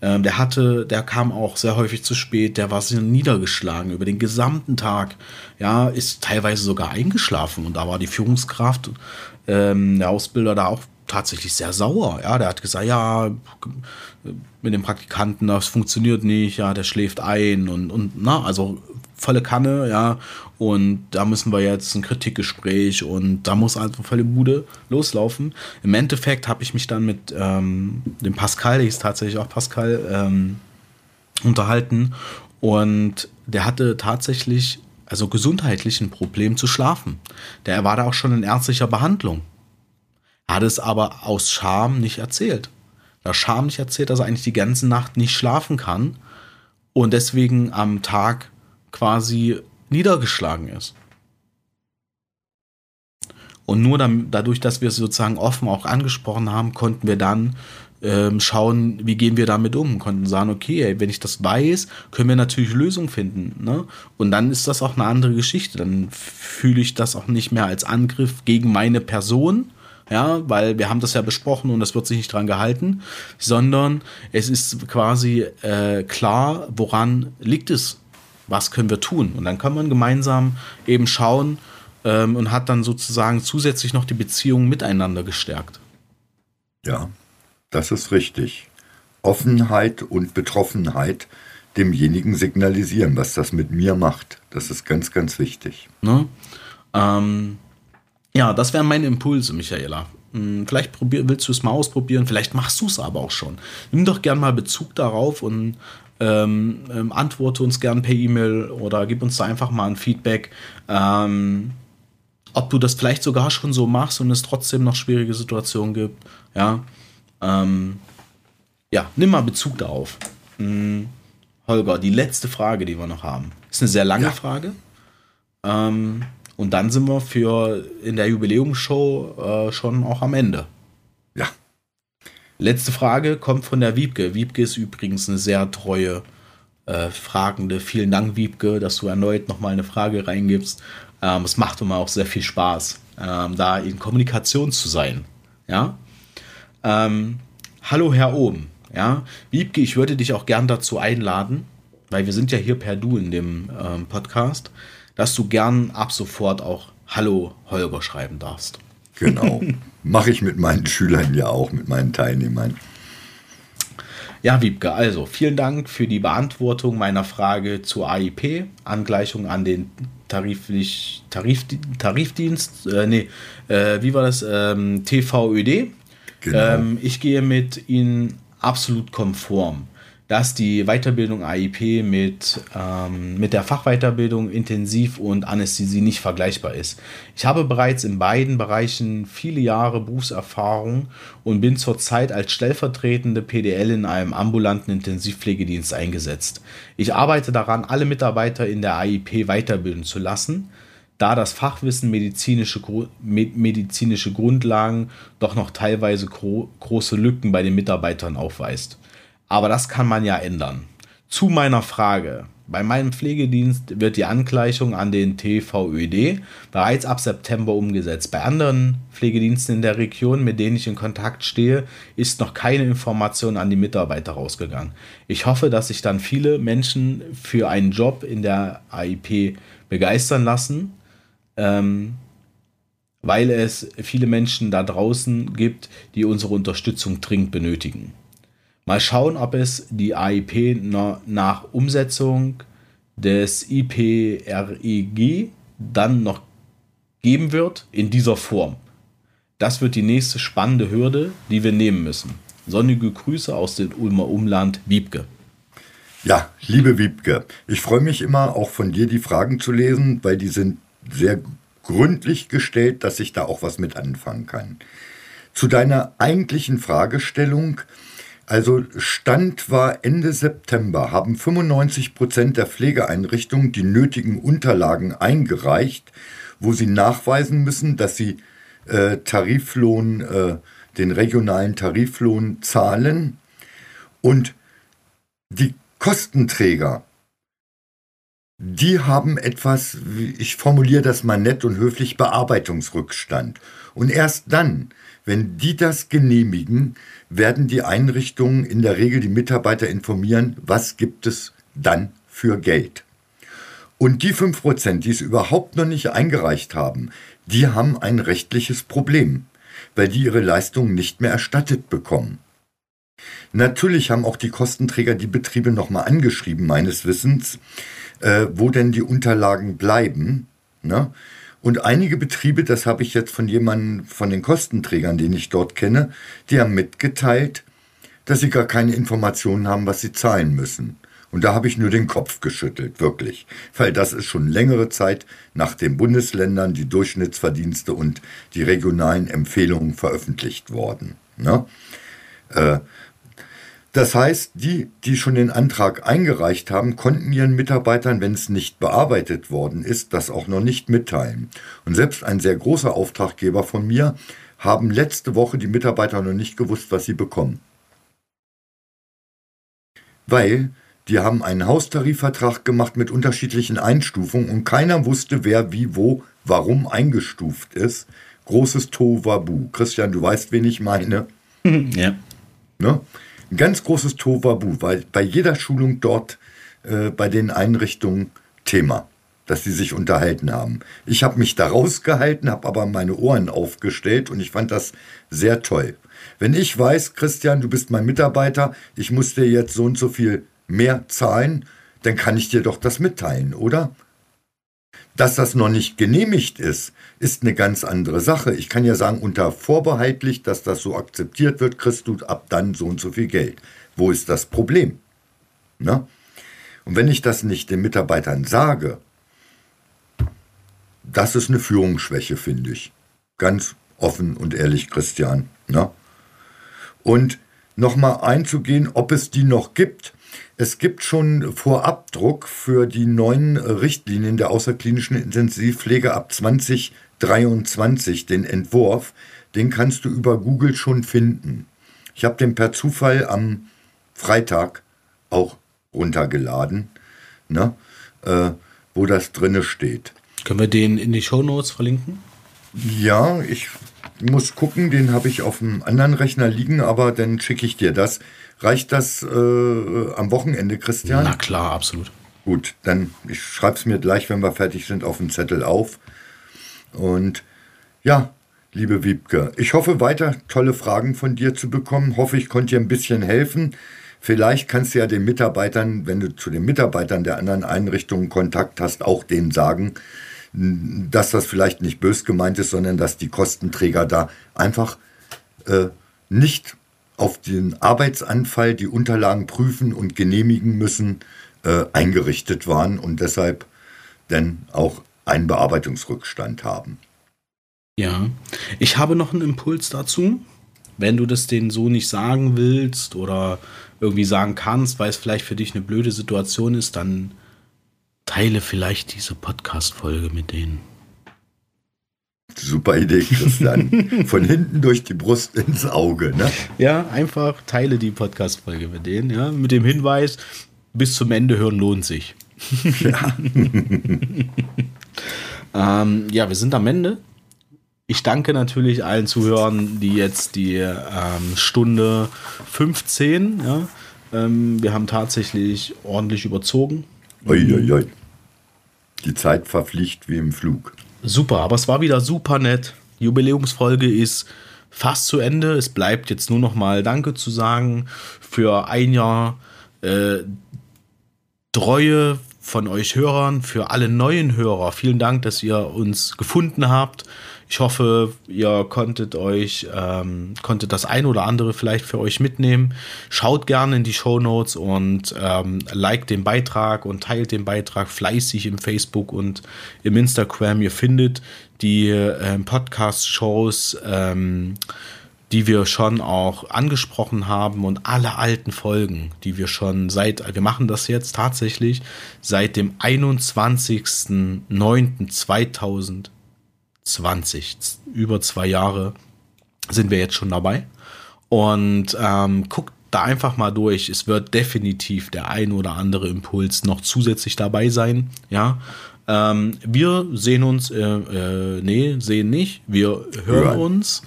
Der hatte, der kam auch sehr häufig zu spät, der war sehr niedergeschlagen über den gesamten Tag, ja, ist teilweise sogar eingeschlafen und da war die Führungskraft, ähm, der Ausbilder da auch tatsächlich sehr sauer, ja, der hat gesagt, ja, mit dem Praktikanten, das funktioniert nicht, ja, der schläft ein und, und na, also volle Kanne, ja, und da müssen wir jetzt ein Kritikgespräch und da muss also volle Bude loslaufen. Im Endeffekt habe ich mich dann mit ähm, dem Pascal, der hieß tatsächlich auch Pascal, ähm, unterhalten und der hatte tatsächlich, also gesundheitlich ein Problem zu schlafen. Der war da auch schon in ärztlicher Behandlung, hat es aber aus Scham nicht erzählt. Er hat Scham nicht erzählt, dass er eigentlich die ganze Nacht nicht schlafen kann und deswegen am Tag quasi niedergeschlagen ist. Und nur dann, dadurch, dass wir es sozusagen offen auch angesprochen haben, konnten wir dann ähm, schauen, wie gehen wir damit um. Konnten sagen, okay, ey, wenn ich das weiß, können wir natürlich Lösungen finden. Ne? Und dann ist das auch eine andere Geschichte. Dann fühle ich das auch nicht mehr als Angriff gegen meine Person, ja, weil wir haben das ja besprochen und das wird sich nicht dran gehalten, sondern es ist quasi äh, klar, woran liegt es. Was können wir tun? Und dann kann man gemeinsam eben schauen ähm, und hat dann sozusagen zusätzlich noch die Beziehung miteinander gestärkt. Ja, das ist richtig. Offenheit und Betroffenheit demjenigen signalisieren, was das mit mir macht. Das ist ganz, ganz wichtig. Ne? Ähm, ja, das wären meine Impulse, Michaela. Vielleicht probier, willst du es mal ausprobieren, vielleicht machst du es aber auch schon. Nimm doch gerne mal Bezug darauf und Ähm, ähm, antworte uns gern per E-Mail oder gib uns da einfach mal ein Feedback, ähm, ob du das vielleicht sogar schon so machst und es trotzdem noch schwierige Situationen gibt. Ja, ähm, ja, nimm mal Bezug darauf. Hm, Holger, die letzte Frage, die wir noch haben, ist eine sehr lange ja. Frage. Ähm, und dann sind wir für in der Jubiläumsshow äh, schon auch am Ende. Ja. Letzte Frage kommt von der Wiebke. Wiebke ist übrigens eine sehr treue äh, Fragende. Vielen Dank, Wiebke, dass du erneut nochmal eine Frage reingibst. Ähm, es macht immer auch sehr viel Spaß, ähm, da in Kommunikation zu sein. Ja? Ähm, Hallo, Herr Ohm. Ja? Wiebke, ich würde dich auch gern dazu einladen, weil wir sind ja hier per Du in dem ähm, Podcast, dass du gern ab sofort auch Hallo, Holger schreiben darfst. Genau. Mache ich mit meinen Schülern ja auch, mit meinen Teilnehmern. Ja, Wiebke, also vielen Dank für die Beantwortung meiner Frage zur A I P, Angleichung an den tariflich, Tarif, Tarifdienst, äh, nee, äh, wie war das, ähm, T V Ö D. Genau. Ähm, ich gehe mit Ihnen absolut konform, dass die Weiterbildung A I P mit, ähm, mit der Fachweiterbildung Intensiv- und Anästhesie nicht vergleichbar ist. Ich habe bereits in beiden Bereichen viele Jahre Berufserfahrung und bin zurzeit als stellvertretende P D L in einem ambulanten Intensivpflegedienst eingesetzt. Ich arbeite daran, alle Mitarbeiter in der A I P weiterbilden zu lassen, da das Fachwissen medizinische, medizinische Grundlagen doch noch teilweise gro- große Lücken bei den Mitarbeitern aufweist. Aber das kann man ja ändern. Zu meiner Frage. Bei meinem Pflegedienst wird die Angleichung an den T V Ö D bereits ab September umgesetzt. Bei anderen Pflegediensten in der Region, mit denen ich in Kontakt stehe, ist noch keine Information an die Mitarbeiter rausgegangen. Ich hoffe, dass sich dann viele Menschen für einen Job in der A I P begeistern lassen, ähm, weil es viele Menschen da draußen gibt, die unsere Unterstützung dringend benötigen. Mal schauen, ob es die A I P nach Umsetzung des I P R E G dann noch geben wird in dieser Form. Das wird die nächste spannende Hürde, die wir nehmen müssen. Sonnige Grüße aus dem Ulmer Umland, Wiebke. Ja, liebe Wiebke, ich freue mich immer, auch von dir die Fragen zu lesen, weil die sind sehr gründlich gestellt, dass ich da auch was mit anfangen kann. Zu deiner eigentlichen Fragestellung. Also Stand war Ende September, haben fünfundneunzig Prozent der Pflegeeinrichtungen die nötigen Unterlagen eingereicht, wo sie nachweisen müssen, dass sie äh, Tariflohn, äh, den regionalen Tariflohn zahlen. Und die Kostenträger, die haben etwas, ich formuliere das mal nett und höflich, Bearbeitungsrückstand. Und erst dann, wenn die das genehmigen, werden die Einrichtungen in der Regel die Mitarbeiter informieren, was gibt es dann für Geld. Und die fünf Prozent, die es überhaupt noch nicht eingereicht haben, die haben ein rechtliches Problem, weil die ihre Leistungen nicht mehr erstattet bekommen. Natürlich haben auch die Kostenträger die Betriebe nochmal angeschrieben, meines Wissens, äh, wo denn die Unterlagen bleiben, ne? Und einige Betriebe, das habe ich jetzt von jemandem, von den Kostenträgern, den ich dort kenne, die haben mitgeteilt, dass sie gar keine Informationen haben, was sie zahlen müssen. Und da habe ich nur den Kopf geschüttelt, wirklich. Weil das ist schon längere Zeit nach den Bundesländern, die Durchschnittsverdienste und die regionalen Empfehlungen veröffentlicht worden. Ne? Äh, Das heißt, die, die schon den Antrag eingereicht haben, konnten ihren Mitarbeitern, wenn es nicht bearbeitet worden ist, das auch noch nicht mitteilen. Und selbst ein sehr großer Auftraggeber von mir haben letzte Woche die Mitarbeiter noch nicht gewusst, was sie bekommen. Weil die haben einen Haustarifvertrag gemacht mit unterschiedlichen Einstufungen und keiner wusste, wer, wie, wo, warum eingestuft ist. Großes Tohuwabu. Christian, du weißt, wen ich meine. Ja. Ne? Ein ganz großes Tohuwabohu, weil bei jeder Schulung dort äh, bei den Einrichtungen Thema, dass sie sich unterhalten haben. Ich habe mich da rausgehalten, habe aber meine Ohren aufgestellt und ich fand das sehr toll. Wenn ich weiß, Christian, du bist mein Mitarbeiter, ich muss dir jetzt so und so viel mehr zahlen, dann kann ich dir doch das mitteilen, oder? Dass das noch nicht genehmigt ist, ist eine ganz andere Sache. Ich kann ja sagen, unter vorbehaltlich, dass das so akzeptiert wird, kriegst du ab dann so und so viel Geld. Wo ist das Problem? Na? Und wenn ich das nicht den Mitarbeitern sage, das ist eine Führungsschwäche, finde ich. Ganz offen und ehrlich, Christian. Na? Und nochmal einzugehen, ob es die noch gibt. Es gibt schon Vorabdruck für die neuen Richtlinien der außerklinischen Intensivpflege ab zwanzig dreiundzwanzig, den Entwurf. Den kannst du über Google schon finden. Ich habe den per Zufall am Freitag auch runtergeladen, ne, äh, wo das drinne steht. Können wir den in die Shownotes verlinken? Ja, ich muss gucken, den habe ich auf einem anderen Rechner liegen, aber dann schicke ich dir das. Reicht das äh, am Wochenende, Christian? Na klar, absolut. Gut, dann ich schreibe es mir gleich, wenn wir fertig sind, auf den Zettel auf. Und ja, liebe Wiebke, ich hoffe weiter tolle Fragen von dir zu bekommen. Hoffe, ich konnte dir ein bisschen helfen. Vielleicht kannst du ja den Mitarbeitern, wenn du zu den Mitarbeitern der anderen Einrichtungen Kontakt hast, auch denen sagen, dass das vielleicht nicht bös gemeint ist, sondern dass die Kostenträger da einfach äh, nicht auf den Arbeitsanfall die Unterlagen prüfen und genehmigen müssen, äh, eingerichtet waren und deshalb dann auch einen Bearbeitungsrückstand haben. Ja, ich habe noch einen Impuls dazu. Wenn du das denen so nicht sagen willst oder irgendwie sagen kannst, weil es vielleicht für dich eine blöde Situation ist, dann teile vielleicht diese Podcast-Folge mit denen. Super Idee, Christian. Von hinten durch die Brust ins Auge, ne? Ja, einfach teile die Podcast-Folge mit denen, ja, mit dem Hinweis, bis zum Ende hören lohnt sich. Ja. ähm, ja, wir sind am Ende. Ich danke natürlich allen Zuhörern, die jetzt die ähm, Stunde fünfzehn, ja, ähm, wir haben tatsächlich ordentlich überzogen. Oi, oi, oi. Die Zeit verfliegt wie im Flug. Super, aber es war wieder super nett. Die Jubiläumsfolge ist fast zu Ende. Es bleibt jetzt nur noch mal Danke zu sagen für ein Jahr äh, Treue von euch Hörern, für alle neuen Hörer. Vielen Dank, dass ihr uns gefunden habt. Ich hoffe, ihr konntet euch, ähm, konntet das ein oder andere vielleicht für euch mitnehmen. Schaut gerne in die Shownotes und ähm, liked den Beitrag und teilt den Beitrag fleißig im Facebook und im Instagram. Ihr findet die äh, Podcast-Shows, ähm, die wir schon auch angesprochen haben, und alle alten Folgen, die wir schon seit, wir machen das jetzt tatsächlich seit dem einundzwanzigsten neunten zweitausendzwanzig. Über zwei Jahre sind wir jetzt schon dabei, und ähm, guckt da einfach mal durch. Es wird definitiv der ein oder andere Impuls noch zusätzlich dabei sein. Ja, ähm, wir sehen uns, äh, äh, nee, sehen nicht, wir hören uns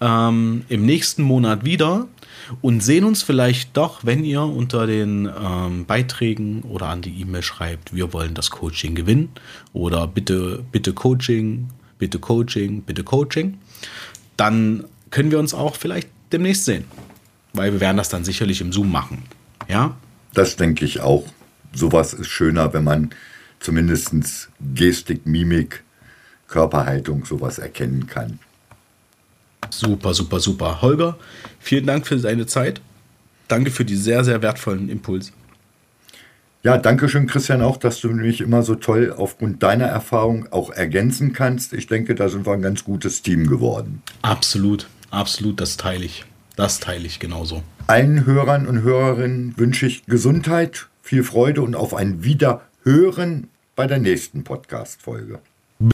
ähm, im nächsten Monat wieder und sehen uns vielleicht doch, wenn ihr unter den ähm, Beiträgen oder an die E-Mail schreibt, wir wollen das Coaching gewinnen oder bitte, bitte Coaching. Bitte Coaching, bitte Coaching. Dann können wir uns auch vielleicht demnächst sehen. Weil wir werden das dann sicherlich im Zoom machen. Ja? Das denke ich auch. Sowas ist schöner, wenn man zumindest Gestik, Mimik, Körperhaltung, sowas erkennen kann. Super, super, super. Holger, vielen Dank für deine Zeit. Danke für die sehr, sehr wertvollen Impulse. Ja, danke schön, Christian, auch, dass du mich immer so toll aufgrund deiner Erfahrung auch ergänzen kannst. Ich denke, da sind wir ein ganz gutes Team geworden. Absolut, absolut, das teile ich. Das teile ich genauso. Allen Hörern und Hörerinnen wünsche ich Gesundheit, viel Freude und auf ein Wiederhören bei der nächsten Podcast-Folge.